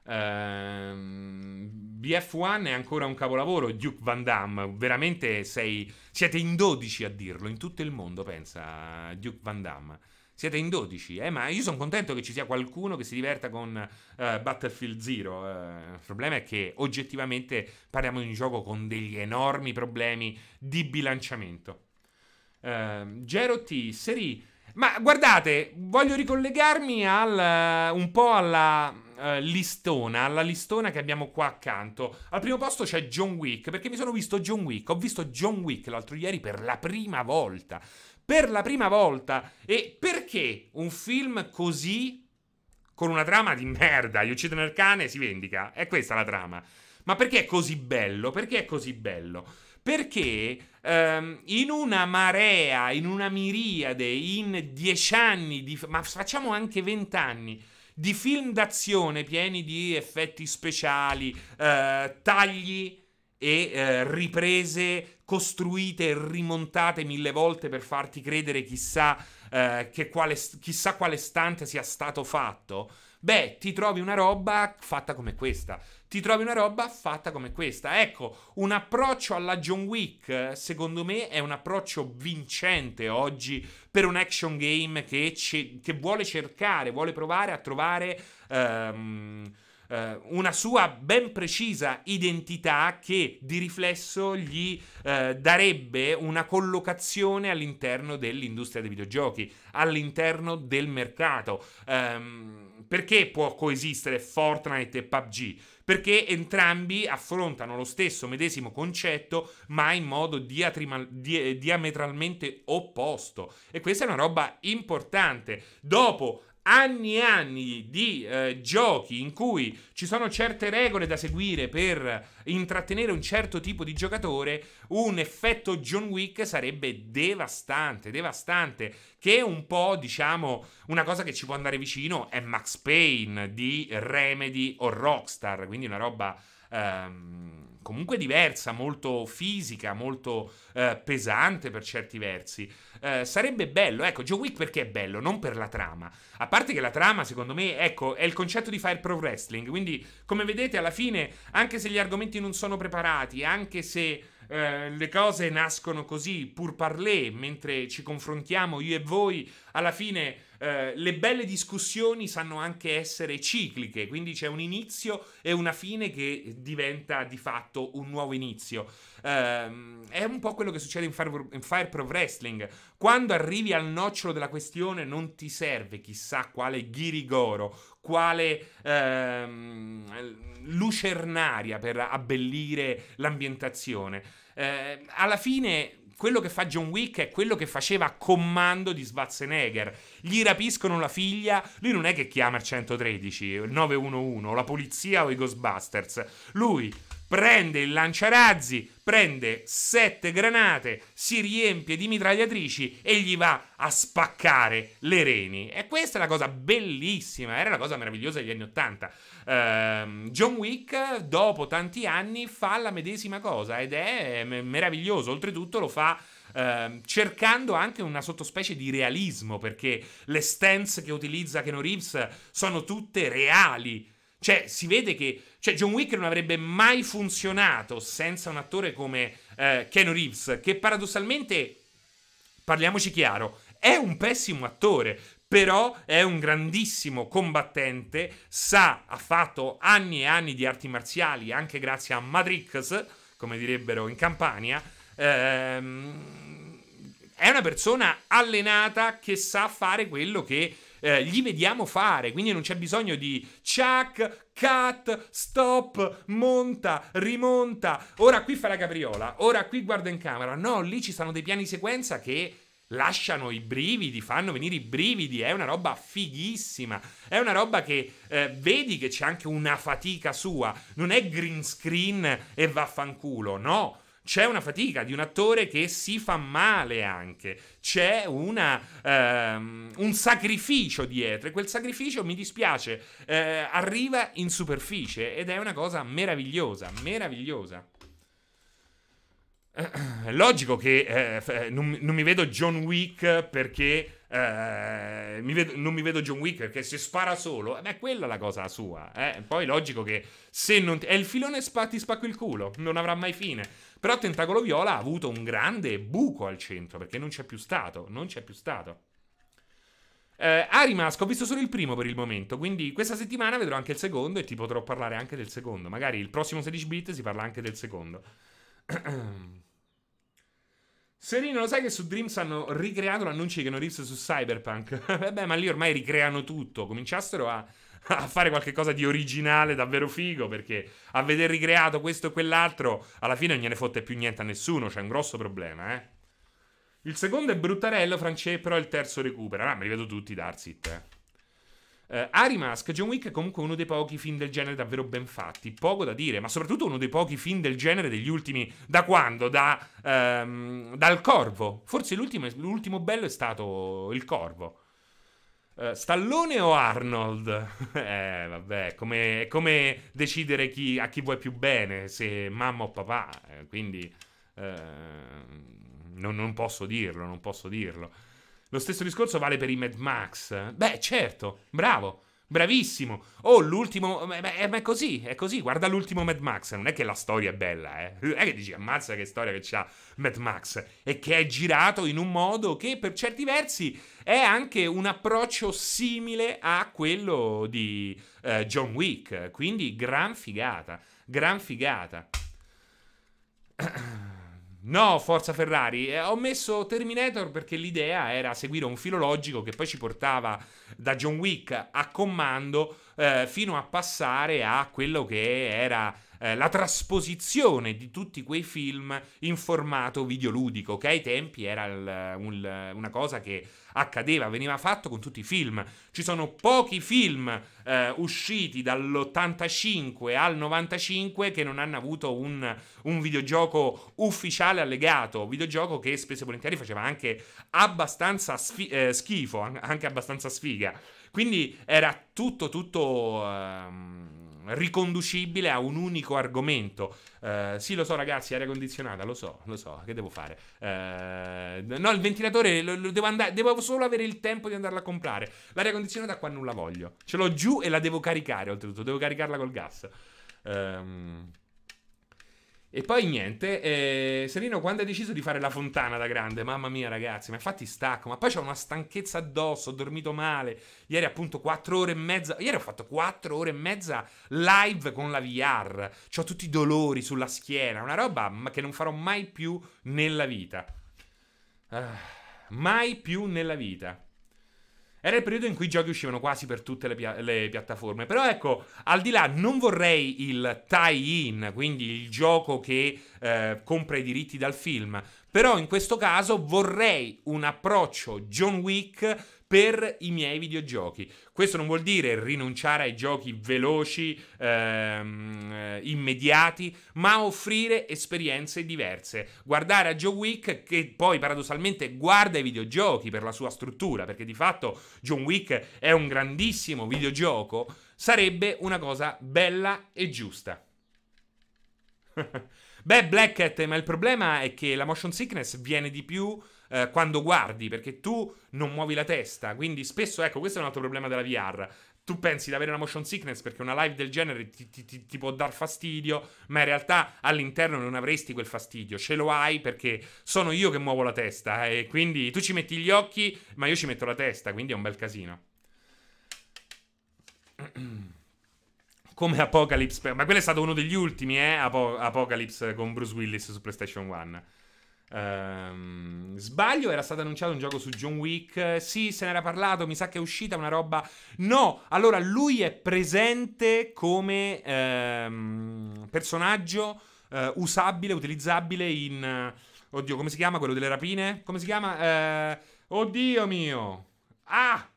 BF1 è ancora un capolavoro. Duke Van Damme, veramente siete in 12 a dirlo in tutto il mondo, pensa Duke Van Damme. Siete in 12, ma io sono contento che ci sia qualcuno che si diverta con Battlefield Zero. Il problema è che oggettivamente parliamo di un gioco con degli enormi problemi di bilanciamento. Gero T, Seri, ma guardate, voglio ricollegarmi un po' alla listona che abbiamo qua accanto. Al primo posto c'è John Wick, perché mi sono visto John Wick. Ho visto John Wick l'altro ieri per la prima volta. E perché un film così, con una trama di merda, gli uccidono il cane, si vendica, è questa la trama, ma perché è così bello? Perché in una marea, in una miriade, in 10 anni ma facciamo anche 20 anni di film d'azione pieni di effetti speciali, tagli e riprese costruite e rimontate 1000 volte per farti credere chissà quale istante sia stato fatto, ti trovi una roba fatta come questa. Ecco, un approccio alla John Wick, secondo me, è un approccio vincente oggi per un action game che vuole provare a trovare una sua ben precisa identità che di riflesso gli darebbe una collocazione all'interno dell'industria dei videogiochi, all'interno del mercato. Perché può coesistere Fortnite e PUBG? Perché entrambi affrontano lo stesso medesimo concetto, ma in modo diametralmente opposto. E questa è una roba importante. Dopo anni e anni di giochi in cui ci sono certe regole da seguire per intrattenere un certo tipo di giocatore, un effetto John Wick sarebbe devastante, che è un po', diciamo, una cosa che ci può andare vicino è Max Payne di Remedy o Rockstar, quindi una roba comunque diversa, molto fisica, molto pesante per certi versi. Sarebbe bello, ecco, John Wick perché è bello, non per la trama. A parte che la trama, secondo me, ecco, è il concetto di Fire Pro Wrestling, quindi come vedete alla fine, anche se gli argomenti non sono preparati, anche se le cose nascono così, pur parler, mentre ci confrontiamo io e voi, alla fine le belle discussioni sanno anche essere cicliche, quindi c'è un inizio e una fine che diventa di fatto un nuovo inizio. È un po' quello che succede in Fire Pro Wrestling. Quando arrivi al nocciolo della questione non ti serve chissà quale ghirigoro, quale lucernaria per abbellire l'ambientazione. Alla fine quello che fa John Wick è quello che faceva Comando di Schwarzenegger. Gli rapiscono la figlia, lui non è che chiama il 113, il 911, o la polizia o i Ghostbusters. Lui prende il lanciarazzi, prende 7 granate, si riempie di mitragliatrici e gli va a spaccare le reni. E questa è la cosa bellissima, era la cosa meravigliosa degli anni '80. John Wick, dopo tanti anni, fa la medesima cosa ed è meraviglioso. Oltretutto lo fa cercando anche una sottospecie di realismo, perché le stance che utilizza Keanu Reeves sono tutte reali. Cioè, si vede che John Wick non avrebbe mai funzionato senza un attore come Keanu Reeves, che paradossalmente, parliamoci chiaro, è un pessimo attore, però è un grandissimo combattente, ha fatto anni e anni di arti marziali, anche grazie a Matrix, come direbbero in Campania. È una persona allenata che sa fare quello che gli vediamo fare, quindi non c'è bisogno di chuck, cut, stop, monta, rimonta, ora qui fa la capriola, ora qui guarda in camera, no, lì ci stanno dei piani sequenza che lasciano i brividi, fanno venire i brividi, è una roba fighissima, è una roba che vedi che c'è anche una fatica sua, non è green screen e vaffanculo, no. C'è una fatica di un attore che si fa male anche, c'è un sacrificio dietro e quel sacrificio, mi dispiace, arriva in superficie ed è una cosa meravigliosa. È logico che non mi vedo John Wick perché non mi vedo John Wick perché se spara solo, beh, quella è la cosa sua, eh. Poi è logico che se non è il filone ti spacco il culo, non avrà mai fine. Però Tentacolo Viola ha avuto un grande buco al centro perché non c'è più stato. Arimask, ho visto solo il primo per il momento, quindi questa settimana vedrò anche il secondo e ti potrò parlare anche del secondo. Magari il prossimo 16 bit si parla anche del secondo. Serino, lo sai che su Dreams hanno ricreato l'annuncio di Keanu Reeves su Cyberpunk? Vabbè, ma lì ormai ricreano tutto. Cominciassero a fare qualche cosa di originale davvero figo, perché a vedere ricreato questo e quell'altro alla fine non gliene fotte più niente a nessuno. C'è un grosso problema, eh. Il secondo è bruttarello, Francesco, però il terzo recupera. Ah, me li vedo tutti, Darsit, eh. Arimask, John Wick è comunque uno dei pochi film del genere davvero ben fatti, poco da dire, ma soprattutto uno dei pochi film del genere degli ultimi, da quando? Dal Corvo, forse l'ultimo bello è stato Il Corvo. Stallone o Arnold? Vabbè, come decidere a chi vuoi più bene, se mamma o papà, quindi non posso dirlo. Lo stesso discorso vale per i Mad Max. Beh, certo, bravo, bravissimo. Oh, l'ultimo... Ma è così. Guarda l'ultimo Mad Max. Non è che la storia è bella, eh. Non è che dici, ammazza che storia che c'ha Mad Max. E che è girato in un modo che, per certi versi, è anche un approccio simile a quello di John Wick. Quindi, gran figata. No, Forza Ferrari, ho messo Terminator perché l'idea era seguire un filo logico che poi ci portava da John Wick a Commando fino a passare a quello che era la trasposizione di tutti quei film in formato videoludico, che ai tempi era una cosa che accadeva, veniva fatto con tutti i film. Ci sono pochi film usciti dall'85 al 95 che non hanno avuto un videogioco ufficiale allegato, videogioco che spesso e volentieri faceva anche abbastanza schifo, anche abbastanza sfiga. Quindi era tutto riconducibile a un unico argomento. Sì, lo so ragazzi, aria condizionata, lo so, che devo fare? No, il ventilatore lo devo solo avere il tempo di andarla a comprare. L'aria condizionata qua non la voglio, ce l'ho giù e la devo caricare, oltretutto devo caricarla col gas. E poi niente, Serino, quando hai deciso di fare la fontana da grande? Mamma mia ragazzi, ma infatti stacco, ma poi c'ho una stanchezza addosso, ho dormito male. Ieri appunto 4 ore e mezza, ieri ho fatto 4 ore e mezza live con la VR. C'ho tutti i dolori sulla schiena, una roba che non farò mai più nella vita. Mai più nella vita. Era il periodo in cui i giochi uscivano quasi per tutte le piattaforme. Però ecco, al di là, non vorrei il tie-in, quindi il gioco che compra i diritti dal film. Però in questo caso vorrei un approccio John Wick per i miei videogiochi. Questo non vuol dire rinunciare ai giochi veloci, immediati, ma offrire esperienze diverse. Guardare a John Wick, che poi paradossalmente guarda i videogiochi per la sua struttura, perché di fatto John Wick è un grandissimo videogioco, sarebbe una cosa bella e giusta. Beh, Black Cat, ma il problema è che la motion sickness viene di più quando guardi, perché tu non muovi la testa, quindi spesso, ecco, questo è un altro problema della VR. Tu pensi di avere una motion sickness perché una live del genere ti può dar fastidio, ma in realtà all'interno non avresti quel fastidio, ce lo hai perché sono io che muovo la testa, e quindi tu ci metti gli occhi, ma io ci metto la testa, quindi è un bel casino. Come Apocalypse, ma quello è stato uno degli ultimi, Apocalypse con Bruce Willis su PlayStation 1. Sbaglio, era stato annunciato un gioco su John Wick? Sì, se ne era parlato, mi sa che è uscita una roba. No, allora lui è presente come personaggio usabile, utilizzabile in oddio, come si chiama quello delle rapine? Come si chiama? Oddio mio. Ah,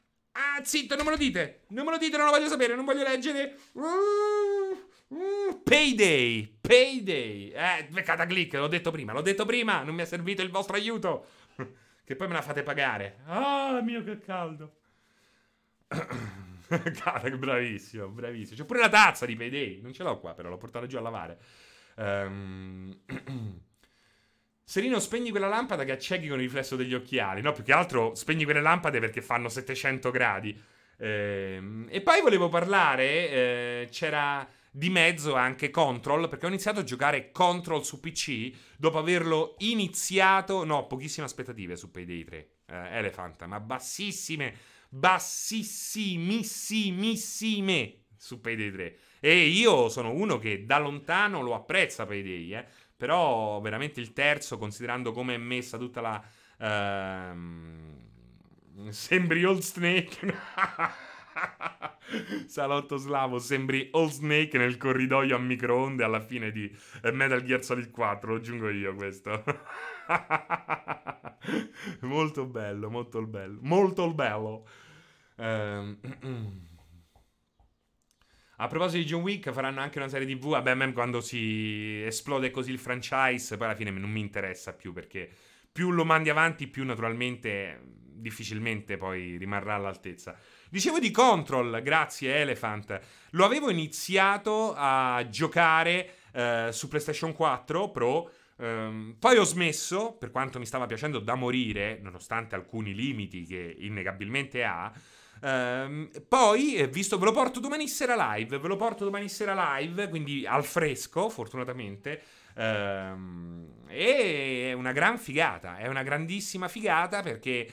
zitto, non me lo dite, non lo voglio sapere, non voglio leggere. Payday. Beccata click, l'ho detto prima, non mi è servito il vostro aiuto. Che poi me la fate pagare. Ah, mio, che caldo. Bravissimo. C'ho pure la tazza di Payday, non ce l'ho qua, però l'ho portata giù a lavare. Serino, spegni quella lampada che acciechi con il riflesso degli occhiali. No, più che altro spegni quelle lampade perché fanno 700 gradi. E poi volevo parlare, c'era di mezzo anche Control, perché ho iniziato a giocare Control su PC dopo averlo iniziato, no, pochissime aspettative su Payday 3, Elephant, ma bassissimissimissime su Payday 3. E io sono uno che da lontano lo apprezza Payday, però veramente il terzo, considerando come è messa tutta la... sembri Old Snake. Salotto slavo, sembri Old Snake nel corridoio a microonde alla fine di Metal Gear Solid 4, lo aggiungo io questo. Molto bello, molto bello, molto bello. A proposito di John Wick, faranno anche una serie TV. Vabbè, même quando si esplode così il franchise, poi alla fine non mi interessa più, perché più lo mandi avanti, più naturalmente difficilmente poi rimarrà all'altezza. Dicevo di Control, grazie Elephant. Lo avevo iniziato a giocare su PlayStation 4 Pro, poi ho smesso, per quanto mi stava piacendo da morire, nonostante alcuni limiti che innegabilmente ha. Poi, visto, ve lo porto domani sera live, quindi al fresco, fortunatamente. E è una gran figata, è una grandissima figata, perché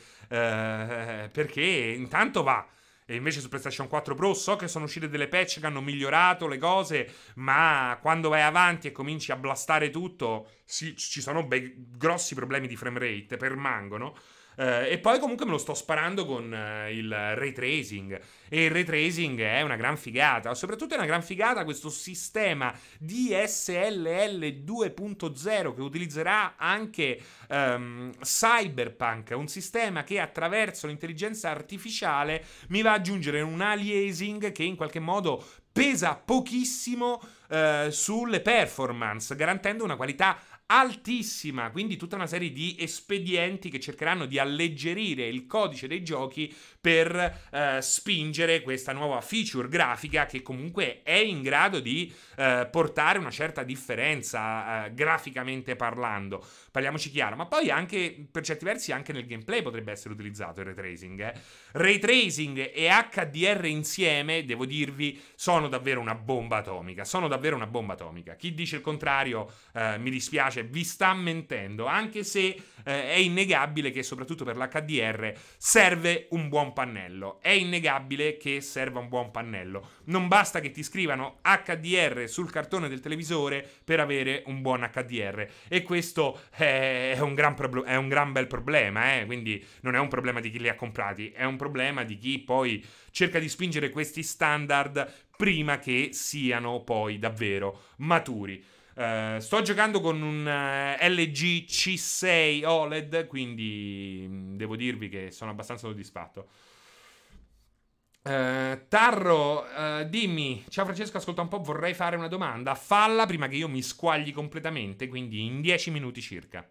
intanto va. E invece su PlayStation 4 Pro so che sono uscite delle patch che hanno migliorato le cose, ma quando vai avanti e cominci a blastare tutto, ci sono grossi problemi di frame rate, permangono. E poi comunque me lo sto sparando con il ray tracing, e il ray tracing è una gran figata. Soprattutto è una gran figata questo sistema DSLL 2.0 che utilizzerà anche Cyberpunk, un sistema che attraverso l'intelligenza artificiale mi va ad aggiungere un aliasing che in qualche modo pesa pochissimo sulle performance, garantendo una qualità altissima. Quindi tutta una serie di espedienti che cercheranno di alleggerire il codice dei giochi per spingere questa nuova feature grafica, che comunque è in grado di portare una certa differenza graficamente parlando, parliamoci chiaro. Ma poi anche, per certi versi, anche nel gameplay potrebbe essere utilizzato il ray tracing, Ray tracing e HDR insieme, devo dirvi, sono davvero una bomba atomica. Chi dice il contrario mi dispiace, vi sta mentendo, anche se è innegabile che soprattutto per l'HDR serve un buon pannello. Non basta che ti scrivano HDR sul cartone del televisore per avere un buon HDR, e questo è un gran bel problema, quindi non è un problema di chi li ha comprati, è un problema di chi poi cerca di spingere questi standard prima che siano poi davvero maturi. Sto giocando con un LG C6 OLED, quindi devo dirvi che sono abbastanza soddisfatto. Tarro, dimmi. Ciao Francesco, ascolta un po', vorrei fare una domanda. Falla prima che io mi squagli completamente, quindi in 10 minuti circa.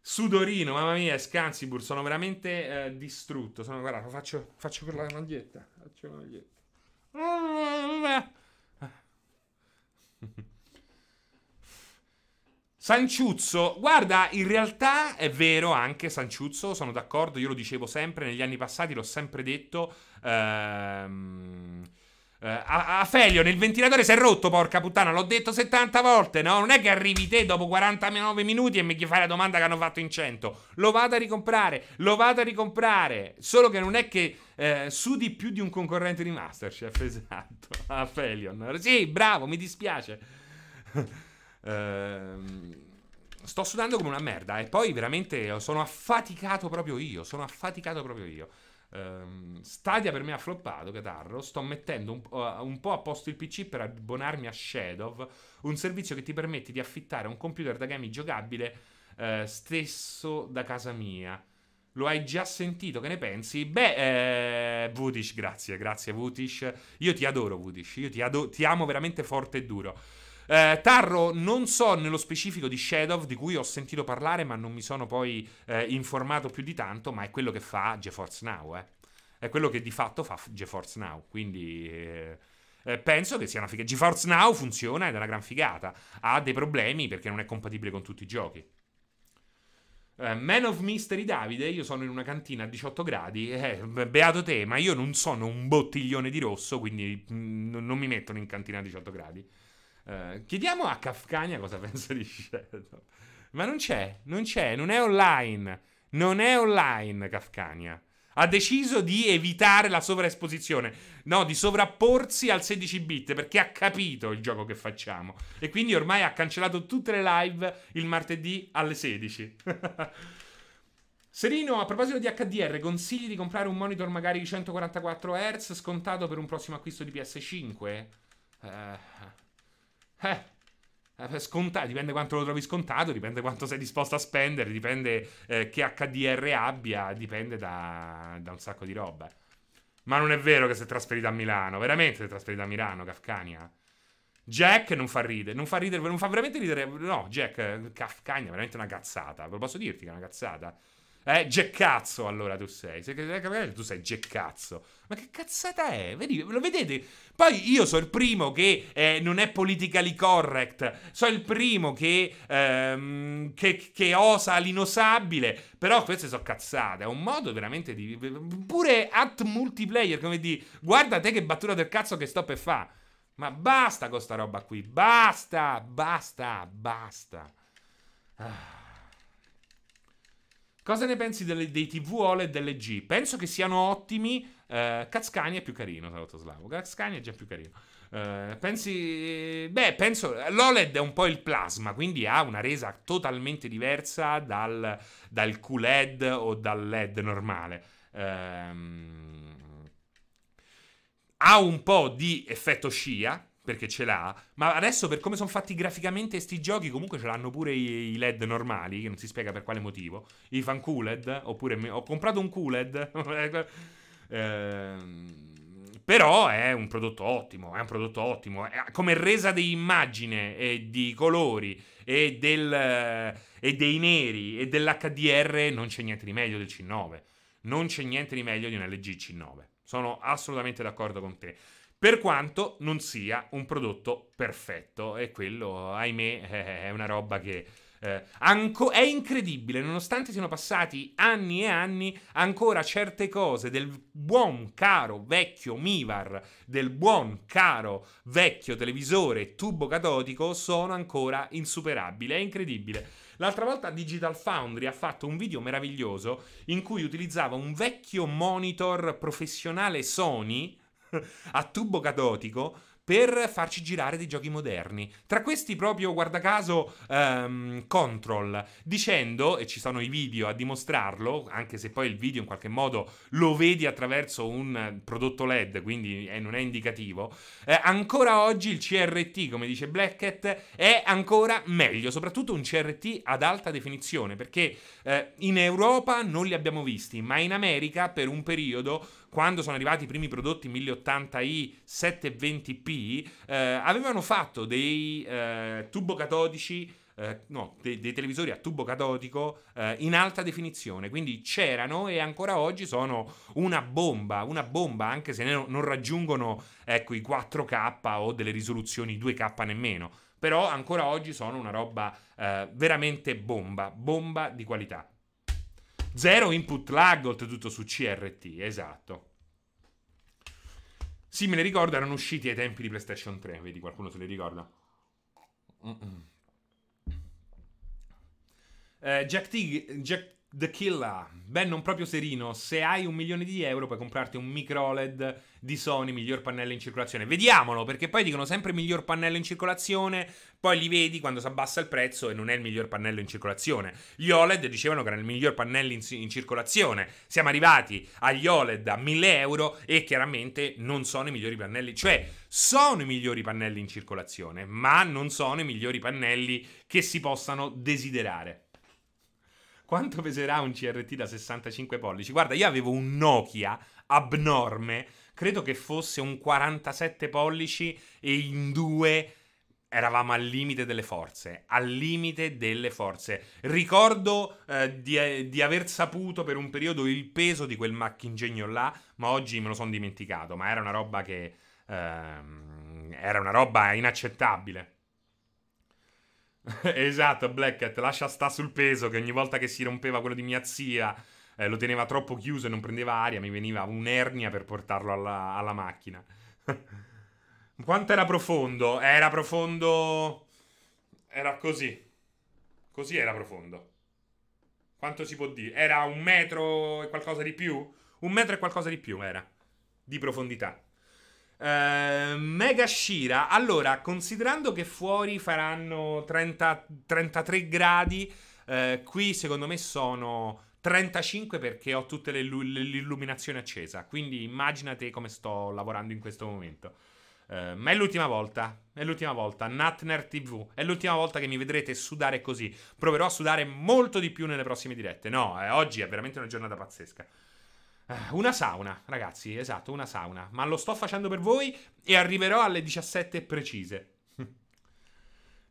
Sudorino, mamma mia, Scansibur, sono veramente distrutto. Guarda, faccio quella maglietta. Sanciuzzo, guarda, in realtà è vero anche Sanciuzzo, sono d'accordo, io lo dicevo sempre negli anni passati, l'ho sempre detto. A Felio, nel ventilatore si è rotto, porca puttana, l'ho detto 70 volte, no? Non è che arrivi te dopo 49 minuti e mi fai la domanda che hanno fatto in 100. Lo vado a ricomprare, solo che non è che sudi più di un concorrente di Masterchef, esatto, a Felion. Sì, bravo, mi dispiace. Sto sudando come una merda, e poi veramente sono affaticato proprio io. Stadia per me ha floppato, catarro. Sto mettendo un po' a posto il PC per abbonarmi a Shadow, un servizio che ti permette di affittare un computer da gaming giocabile stesso da casa mia. Lo hai già sentito, che ne pensi? Beh, Vutish, grazie Vutish. Io ti adoro, Vutish, io ti amo veramente forte e duro. Tarro, non so nello specifico di Shadow, di cui ho sentito parlare ma non mi sono poi informato più di tanto, ma è quello che fa GeForce Now, È quello che di fatto fa GeForce Now, quindi Penso che sia una figata. GeForce Now funziona ed è una gran figata. Ha dei problemi perché non è compatibile con tutti i giochi. Man of Mystery Davide, io sono in una cantina a 18 gradi, beato te, ma io non sono un bottiglione di rosso, quindi non mi mettono in cantina a 18 gradi. Chiediamo a Kafkania cosa pensa di Shadow. Ma non c'è, non è online Kafkania. Ha deciso di evitare la sovraesposizione, no, di sovrapporsi al 16-bit, perché ha capito il gioco che facciamo. E quindi ormai ha cancellato tutte le live il martedì alle 16. Serino, a proposito di HDR, consigli di comprare un monitor magari di 144 Hz scontato per un prossimo acquisto di PS5? Scontato, dipende quanto lo trovi scontato, dipende quanto sei disposto a spendere, dipende che HDR abbia, dipende da un sacco di roba. Ma non è vero che si è trasferito a Milano, veramente si è trasferito a Milano, Kafkania. Jack non fa veramente ridere, no, Jack, Kafkania, veramente una cazzata, ve lo posso dirti che è una cazzata. Geccazzo allora tu sei geccazzo. Ma che cazzata è? Lo vedete? Poi io so il primo che non è politically correct. So il primo che osa l'inosabile. Però queste sono cazzate. È un modo veramente di... Pure at multiplayer, come di... Guarda te che battuta del cazzo che sto per fa. Ma basta con sta roba qui. Basta. Cosa ne pensi dei TV OLED e delle G? Penso che siano ottimi. Kafkania è più carino, saluto slavo. Kafkania è già più carino. Penso l'OLED è un po' il plasma, quindi ha una resa totalmente diversa dal QLED o dal LED normale. Ha un po' di effetto scia, perché ce l'ha, ma adesso per come sono fatti graficamente sti giochi comunque ce l'hanno pure i LED normali, che non si spiega per quale motivo, i fan QLED, oppure ho comprato un QLED. Però è un prodotto ottimo, come resa di immagine e di colori e dei neri e dell'HDR non c'è niente di meglio del C9, non c'è niente di meglio di un LG C9, sono assolutamente d'accordo con te. Per quanto non sia un prodotto perfetto, e quello, ahimè, è una roba che è incredibile. Nonostante siano passati anni e anni, ancora certe cose del buon caro vecchio Mivar, del buon caro vecchio televisore tubo catodico sono ancora insuperabili. È incredibile. L'altra volta Digital Foundry ha fatto un video meraviglioso in cui utilizzava un vecchio monitor professionale Sony a tubo catodico per farci girare dei giochi moderni, tra questi proprio, guarda caso, Control, dicendo, e ci sono i video a dimostrarlo, anche se poi il video in qualche modo lo vedi attraverso un prodotto LED, quindi non è indicativo, ancora oggi il CRT, come dice Blackett, è ancora meglio, soprattutto un CRT ad alta definizione, perché in Europa non li abbiamo visti, ma in America per un periodo, quando sono arrivati i primi prodotti 1080i 720p, avevano fatto dei tubo catodici, dei televisori a tubo catodico in alta definizione, quindi c'erano e ancora oggi sono una bomba, anche se non raggiungono, ecco, i 4K o delle risoluzioni 2K nemmeno, però ancora oggi sono una roba veramente bomba di qualità. Zero input lag, oltretutto su CRT, esatto. Sì, me ne ricordo, erano usciti ai tempi di PlayStation 3, vedi, qualcuno se li ricorda. Jack the Killer, beh, non proprio Serino, se hai €1.000.000 puoi comprarti un micro OLED di Sony, miglior pannello in circolazione. Vediamolo, perché poi dicono sempre miglior pannello in circolazione, poi li vedi quando si abbassa il prezzo e non è il miglior pannello in circolazione. Gli OLED dicevano che era il miglior pannello in circolazione, siamo arrivati agli OLED a €1.000 e chiaramente non sono i migliori pannelli, cioè sono i migliori pannelli in circolazione, ma non sono i migliori pannelli che si possano desiderare. Quanto peserà un CRT da 65 pollici? Guarda, io avevo un Nokia abnorme, credo che fosse un 47 pollici e in due eravamo al limite delle forze. Ricordo di aver saputo per un periodo il peso di quel macchinegno là, ma oggi me lo sono dimenticato, ma era una roba che Era una roba inaccettabile. Esatto, Black Cat, lascia sta sul peso, che ogni volta che si rompeva quello di mia zia, lo teneva troppo chiuso e non prendeva aria, mi veniva un'ernia per portarlo alla macchina. Quanto era profondo? Era profondo... Era così. Così era profondo. Quanto si può dire? Era 1 metro e qualcosa di più? 1 metro e qualcosa di più era, di profondità. Mega Shira. Allora, considerando che fuori faranno 33 gradi, qui secondo me sono 35 perché ho tutta l'illuminazione accesa. Quindi immaginate come sto lavorando in questo momento. Ma è l'ultima volta. È l'ultima volta. Natner TV. È l'ultima volta che mi vedrete sudare così. Proverò a sudare molto di più nelle prossime dirette. No, oggi è veramente una giornata pazzesca. Una sauna, ragazzi, esatto, una sauna. Ma lo sto facendo per voi e arriverò alle 17 precise.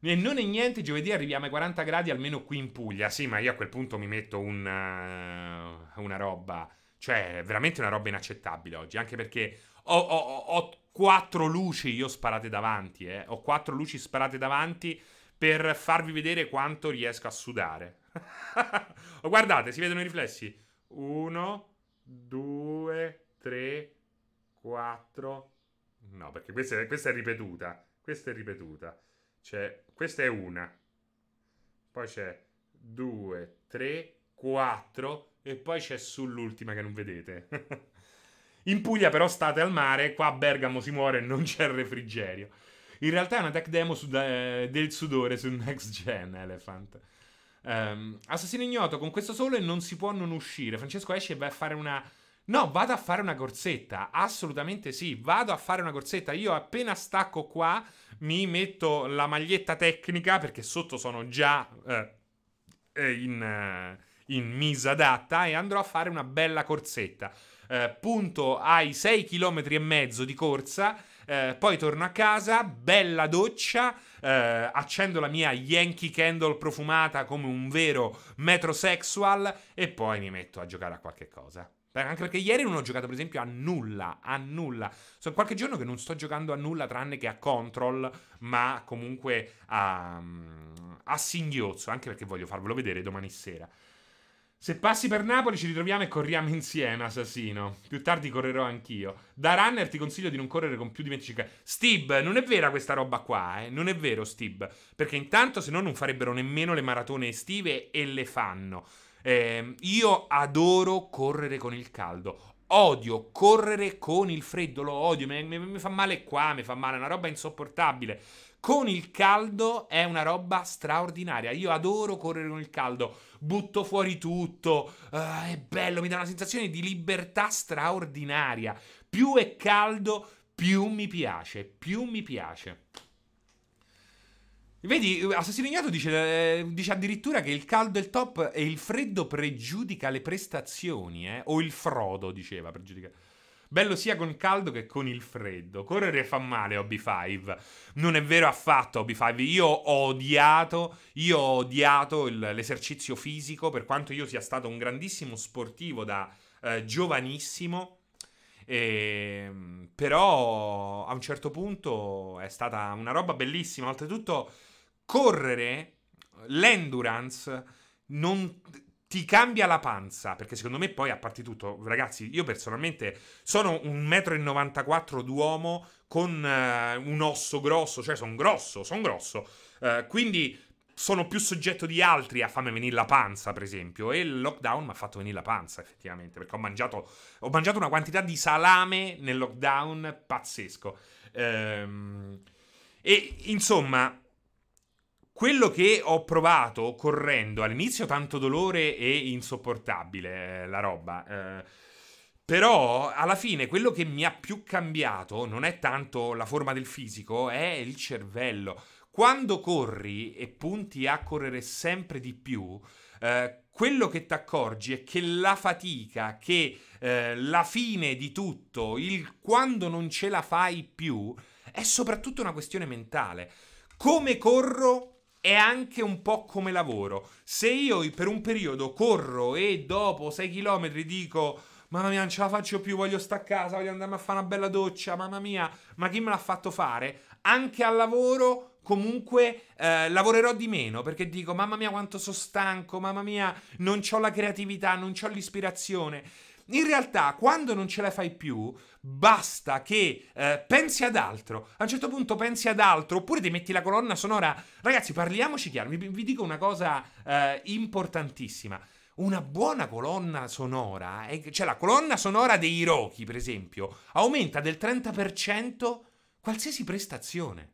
E non è niente, giovedì arriviamo ai 40 gradi almeno qui in Puglia. Sì, ma io a quel punto mi metto una roba... Cioè, veramente una roba inaccettabile oggi. Anche perché ho 4 luci io sparate davanti, Ho 4 luci sparate davanti per farvi vedere quanto riesco a sudare. Oh, guardate, si vedono i riflessi. 1, 2, 3, 4. No, perché questa è ripetuta. Questa è ripetuta. Cioè, questa è una. Poi c'è 2, 3, 4. E poi c'è sull'ultima che non vedete. In Puglia però state al mare. Qua a Bergamo si muore e non c'è il refrigerio. In realtà è una tech demo del sudore su Next Gen Elephant. Assassino ignoto, con questo sole non si può non uscire. Francesco esce e va a fare una... No, vado a fare una corsetta. Assolutamente sì, vado a fare una corsetta. Io appena stacco qua mi metto la maglietta tecnica, perché sotto sono già in misa adatta, e andrò a fare una bella corsetta. Punto ai 6,5 km di corsa. Poi torno a casa, bella doccia, accendo la mia Yankee Candle profumata come un vero metrosexual e poi mi metto a giocare a qualche cosa. Anche perché ieri non ho giocato per esempio a nulla. Sono qualche giorno che non sto giocando a nulla tranne che a Control, ma comunque a singhiozzo, anche perché voglio farvelo vedere domani sera. Se passi per Napoli ci ritroviamo e corriamo insieme, assassino. Più tardi correrò anch'io. Da runner ti consiglio di non correre con più di 25. Steve, non è vera questa roba qua, Non è vero, Steve. Perché intanto se no non farebbero nemmeno le maratone estive, e le fanno. Io adoro correre con il caldo. Odio correre con il freddo, lo odio. Mi fa male qua, mi fa male, è una roba insopportabile. Con il caldo è una roba straordinaria. Io adoro correre con il caldo. Butto fuori tutto. È bello, mi dà una sensazione di libertà straordinaria. Più è caldo, più mi piace. Vedi, Assassino Ignato dice addirittura che il caldo è il top e il freddo pregiudica le prestazioni, O il frodo, diceva, pregiudica. Bello sia con caldo che con il freddo. Correre fa male, Obi5. Non è vero affatto, Obi5. Io ho odiato l'esercizio fisico, per quanto io sia stato un grandissimo sportivo da giovanissimo. Però a un certo punto è stata una roba bellissima. Oltretutto, correre, l'endurance, non... ti cambia la panza, perché secondo me poi a parte tutto, ragazzi, io personalmente sono 1,94 m d'uomo con un osso grosso, cioè sono grosso, quindi sono più soggetto di altri a farmi venire la panza, per esempio, e il lockdown mi ha fatto venire la panza effettivamente, perché ho mangiato una quantità di salame nel lockdown pazzesco, e insomma... Quello che ho provato correndo, all'inizio tanto dolore e insopportabile la roba, però alla fine quello che mi ha più cambiato non è tanto la forma del fisico, è il cervello. Quando corri e punti a correre sempre di più, quello che ti accorgi è che la fatica, che la fine di tutto, il quando non ce la fai più, è soprattutto una questione mentale. Come corro è anche un po' come lavoro. Se io per un periodo corro e dopo 6 km dico mamma mia non ce la faccio più, voglio stare a casa, voglio andarmi a fare una bella doccia, mamma mia, ma chi me l'ha fatto fare? Anche al lavoro comunque lavorerò di meno perché dico mamma mia quanto sono stanco, mamma mia non c'ho la creatività, non c'ho l'ispirazione. In realtà quando non ce la fai più basta che pensi ad altro, a un certo punto pensi ad altro oppure ti metti la colonna sonora. Ragazzi parliamoci chiaro, vi dico una cosa importantissima, una buona colonna sonora cioè la colonna sonora dei Hiroki per esempio aumenta del 30% qualsiasi prestazione.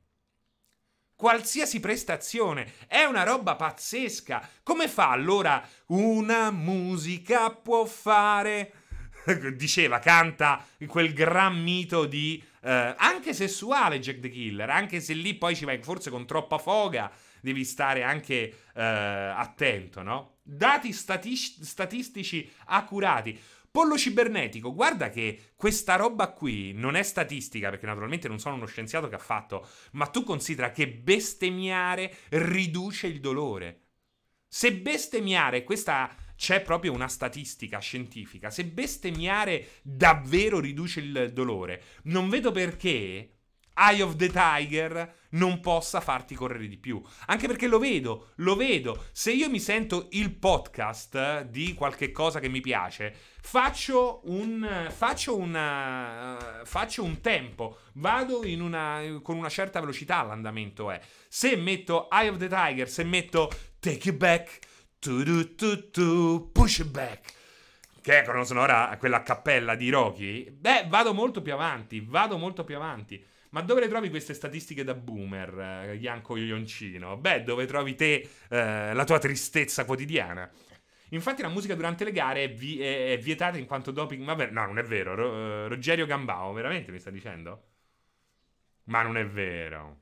Qualsiasi prestazione, è una roba pazzesca. Come fa allora una musica può fare? Diceva, canta quel gran mito di anche sessuale Jack the Killer, anche se lì poi ci vai forse con troppa foga, devi stare anche attento, no? Dati statistici accurati. Pollo cibernetico, guarda che questa roba qui non è statistica, perché naturalmente non sono uno scienziato che ha fatto, ma tu considera che bestemmiare riduce il dolore. Se bestemmiare, questa c'è proprio una statistica scientifica, se bestemmiare davvero riduce il dolore, non vedo perché Eye of the Tiger non possa farti correre di più. Anche perché lo vedo. Se io mi sento il podcast di qualche cosa che mi piace, faccio un tempo, vado con una certa velocità l'andamento è. Se metto Eye of the Tiger, se metto Take It Back, Push It Back, che è con una sonora, quella cappella di Rocky, vado molto più avanti. Ma dove le trovi queste statistiche da boomer, Ianco Ioncino? Beh, dove trovi te la tua tristezza quotidiana? Infatti la musica durante le gare è vietata in quanto doping... Vabbè, no, non è vero. Rogerio Gambao, veramente mi sta dicendo? Ma non è vero.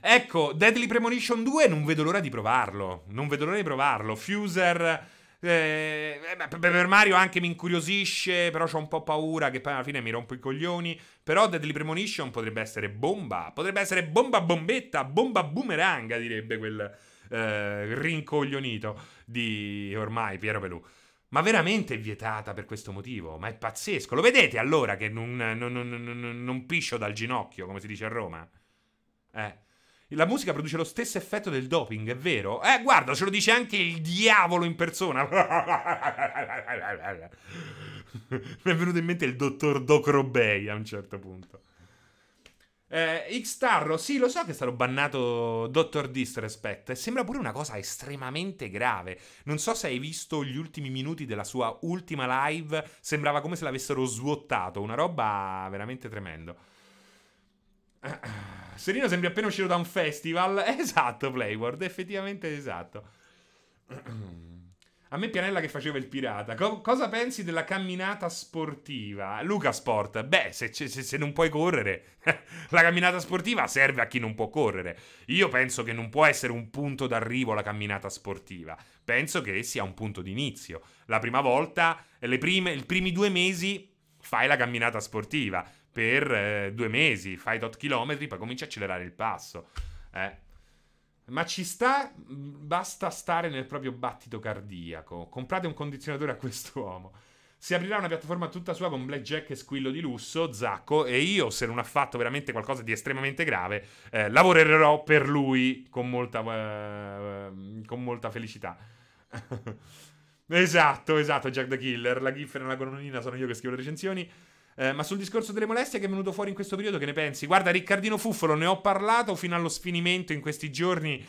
Ecco, Deadly Premonition 2 non vedo l'ora di provarlo. Fuser... per Mario anche mi incuriosisce, però c'ho un po' paura che poi alla fine mi rompo i coglioni. Però Deadly Premonition potrebbe essere bomba. Potrebbe essere bomba bombetta, bomba boomerang, direbbe quel rincoglionito di ormai Piero Pelù. Ma veramente è vietata per questo motivo. Ma è pazzesco. Lo vedete allora che non piscio dal ginocchio, come si dice a Roma? La musica produce lo stesso effetto del doping, è vero? Guarda, ce lo dice anche il diavolo in persona. Mi è venuto in mente il dottor Doc Robey a un certo punto. X-Tarro, sì, lo so che è stato bannato Dr. Disrespect. E sembra pure una cosa estremamente grave. Non so se hai visto gli ultimi minuti della sua ultima live. Sembrava come se l'avessero svuotato. Una roba veramente tremendo. Serino sembra appena uscito da un festival. Esatto, Playward, effettivamente esatto. A me Pianella che faceva il pirata. Cosa pensi della camminata sportiva? Luca Sport, beh, se non puoi correre, la camminata sportiva serve a chi non può correre. Io penso che non può essere un punto d'arrivo la camminata sportiva. Penso che sia un punto di inizio. La prima volta, i primi 2 mesi fai la camminata sportiva. Per 2 mesi fai tot chilometri, poi cominci a accelerare il passo. Ma ci sta, basta stare nel proprio battito cardiaco. Comprate un condizionatore a quest'uomo. Si aprirà una piattaforma tutta sua con blackjack e squillo di lusso, Zacco. E io, se non ha fatto veramente qualcosa di estremamente grave, lavorerò per lui con molta felicità. Esatto, Jack the Killer. La gif e la colonnina sono io che scrivo le recensioni. Ma sul discorso delle molestie che è venuto fuori in questo periodo, che ne pensi? Guarda, Riccardino Fuffolo, ne ho parlato fino allo sfinimento in questi giorni.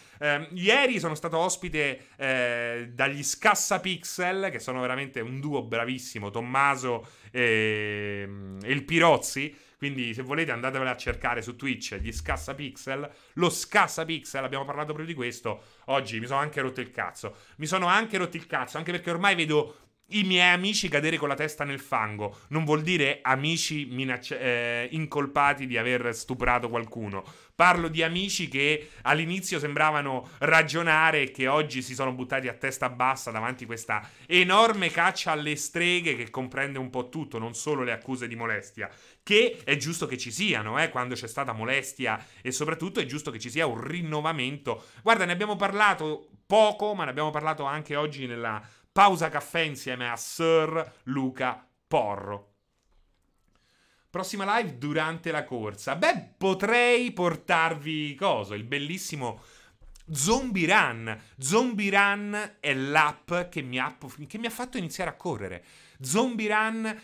Ieri sono stato ospite dagli Scassapixel, che sono veramente un duo bravissimo, Tommaso e il Pirozzi. Quindi se volete andatevela a cercare su Twitch, gli Scassapixel, lo Scassapixel, abbiamo parlato proprio di questo. Oggi mi sono anche rotto il cazzo, anche perché ormai vedo i miei amici cadere con la testa nel fango. Non vuol dire amici incolpati di aver stuprato qualcuno. Parlo di amici che all'inizio sembravano ragionare e che oggi si sono buttati a testa bassa davanti a questa enorme caccia alle streghe che comprende un po' tutto, non solo le accuse di molestia, che è giusto che ci siano quando c'è stata molestia, e soprattutto è giusto che ci sia un rinnovamento. Guarda, ne abbiamo parlato poco, ma ne abbiamo parlato anche oggi nella Pausa caffè insieme a Sir Luca Porro. Prossima live durante la corsa. Beh, potrei portarvi coso, il bellissimo Zombie Run. Zombie Run è l'app che mi ha fatto iniziare a correre. Zombie Run,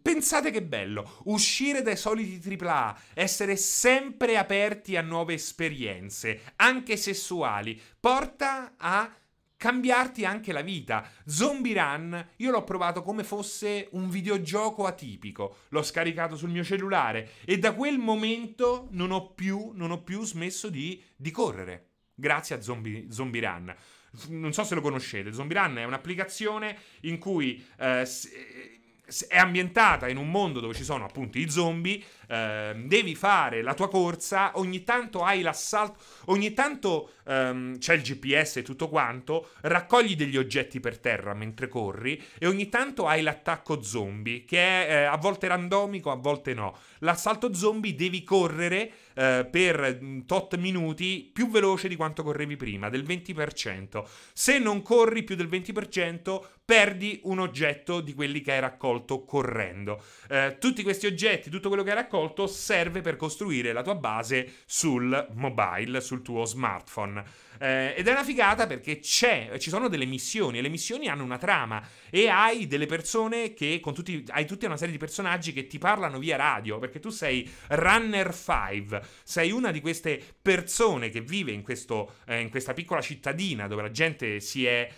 pensate che bello, uscire dai soliti AAA, essere sempre aperti a nuove esperienze, anche sessuali, porta a cambiarti anche la vita. Zombie Run, io l'ho provato come fosse un videogioco atipico, l'ho scaricato sul mio cellulare e da quel momento non ho più smesso di correre, grazie a Zombie Run. Non so se lo conoscete. Zombie Run è un'applicazione in cui è ambientata in un mondo dove ci sono appunto i zombie, devi fare la tua corsa, ogni tanto hai l'assalto, ogni tanto c'è il GPS e tutto quanto, raccogli degli oggetti per terra mentre corri e ogni tanto hai l'attacco zombie che è a volte randomico, a volte no. L'assalto zombie devi correre per tot minuti più veloce di quanto correvi prima, del 20%. Se non corri più del 20% perdi un oggetto di quelli che hai raccolto correndo. Tutti questi oggetti, tutto quello che hai raccolto serve per costruire la tua base sul mobile, sul tuo smartphone. Ed è una figata perché ci sono delle missioni e le missioni hanno una trama e hai delle persone che hai tutta una serie di personaggi che ti parlano via radio, perché tu sei Runner 5, sei una di queste persone che vive in questa piccola cittadina dove la gente si è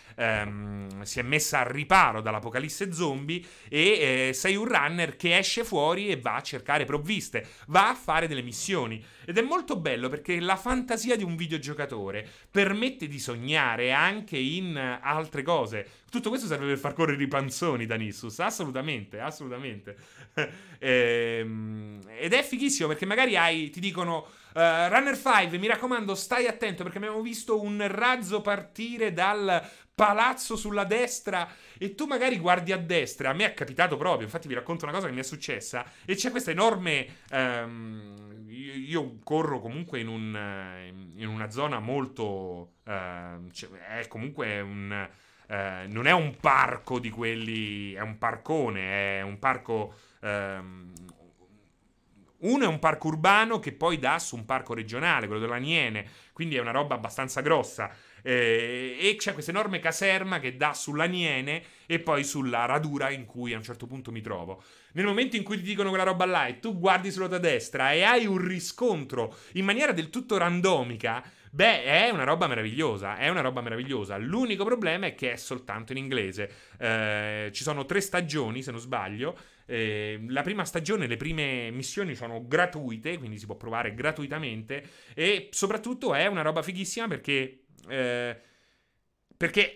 messa al riparo dall'apocalisse zombie e sei un runner che esce fuori e va a cercare provviste, va a fare delle missioni ed è molto bello perché la fantasia di un videogiocatore permette di sognare anche in altre cose. Tutto questo serve per far correre i panzoni da Nissus, assolutamente, assolutamente. Ed è fighissimo perché magari ti dicono Runner 5, mi raccomando stai attento perché abbiamo visto un razzo partire dal palazzo sulla destra e tu magari guardi a destra. A me è capitato proprio, infatti vi racconto una cosa che mi è successa e c'è questa enorme io corro comunque in una zona molto è comunque un non è un parco di quelli, è un parcone, è un parco uno è un parco urbano che poi dà su un parco regionale, quello dell'Aniene, quindi è una roba abbastanza grossa. E c'è questa enorme caserma che dà sull'Aniene e poi sulla radura in cui a un certo punto mi trovo. Nel momento in cui ti dicono quella roba là e tu guardi sulla tua destra e hai un riscontro in maniera del tutto randomica, beh, è una roba meravigliosa, è una roba meravigliosa. L'unico problema è che è soltanto in inglese. Ci sono 3 stagioni, se non sbaglio. La prima stagione, le prime missioni sono gratuite, quindi si può provare gratuitamente e soprattutto è una roba fighissima perché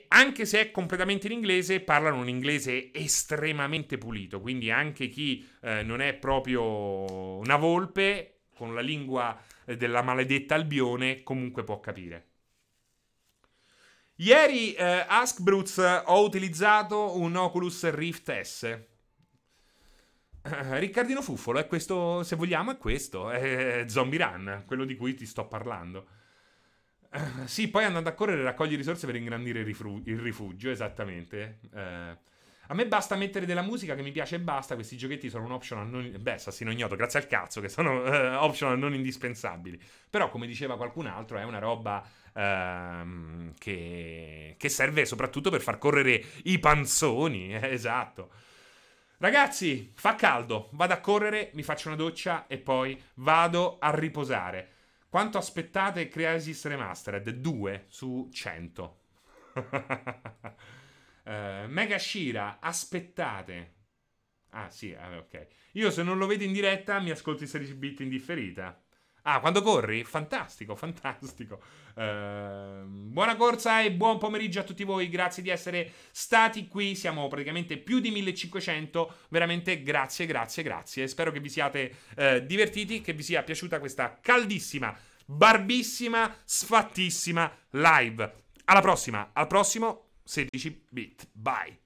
anche se è completamente in inglese parlano un inglese estremamente pulito, quindi anche chi non è proprio una volpe con la lingua della maledetta Albione comunque può capire. Ieri Askbrutz ho utilizzato un Oculus Rift S. Riccardino Fuffolo è questo, se vogliamo è questo, è Zombie Run, quello di cui ti sto parlando. Sì, poi andando a correre raccogli risorse per ingrandire il rifugio, esattamente. A me basta mettere della musica che mi piace e basta, questi giochetti sono un optional non... Beh, Assassino Ignoto, grazie al cazzo che sono optional non indispensabili. Però, come diceva qualcun altro, è una roba che serve soprattutto per far correre i panzoni, esatto. Ragazzi, fa caldo, vado a correre, mi faccio una doccia e poi vado a riposare. Quanto aspettate Crisis Remastered? 2 su 100. Mega Shira, aspettate. Ah sì, ok. Io se non lo vedo in diretta mi ascolto i 16 bit in differita. Ah, quando corri? Fantastico, fantastico. Buona corsa e buon pomeriggio a tutti voi. Grazie di essere stati qui. Siamo praticamente più di 1500. Veramente grazie, grazie, grazie. Spero che vi siate divertiti, che vi sia piaciuta questa caldissima, barbissima, sfattissima live. Alla prossima, al prossimo 16 bit. Bye.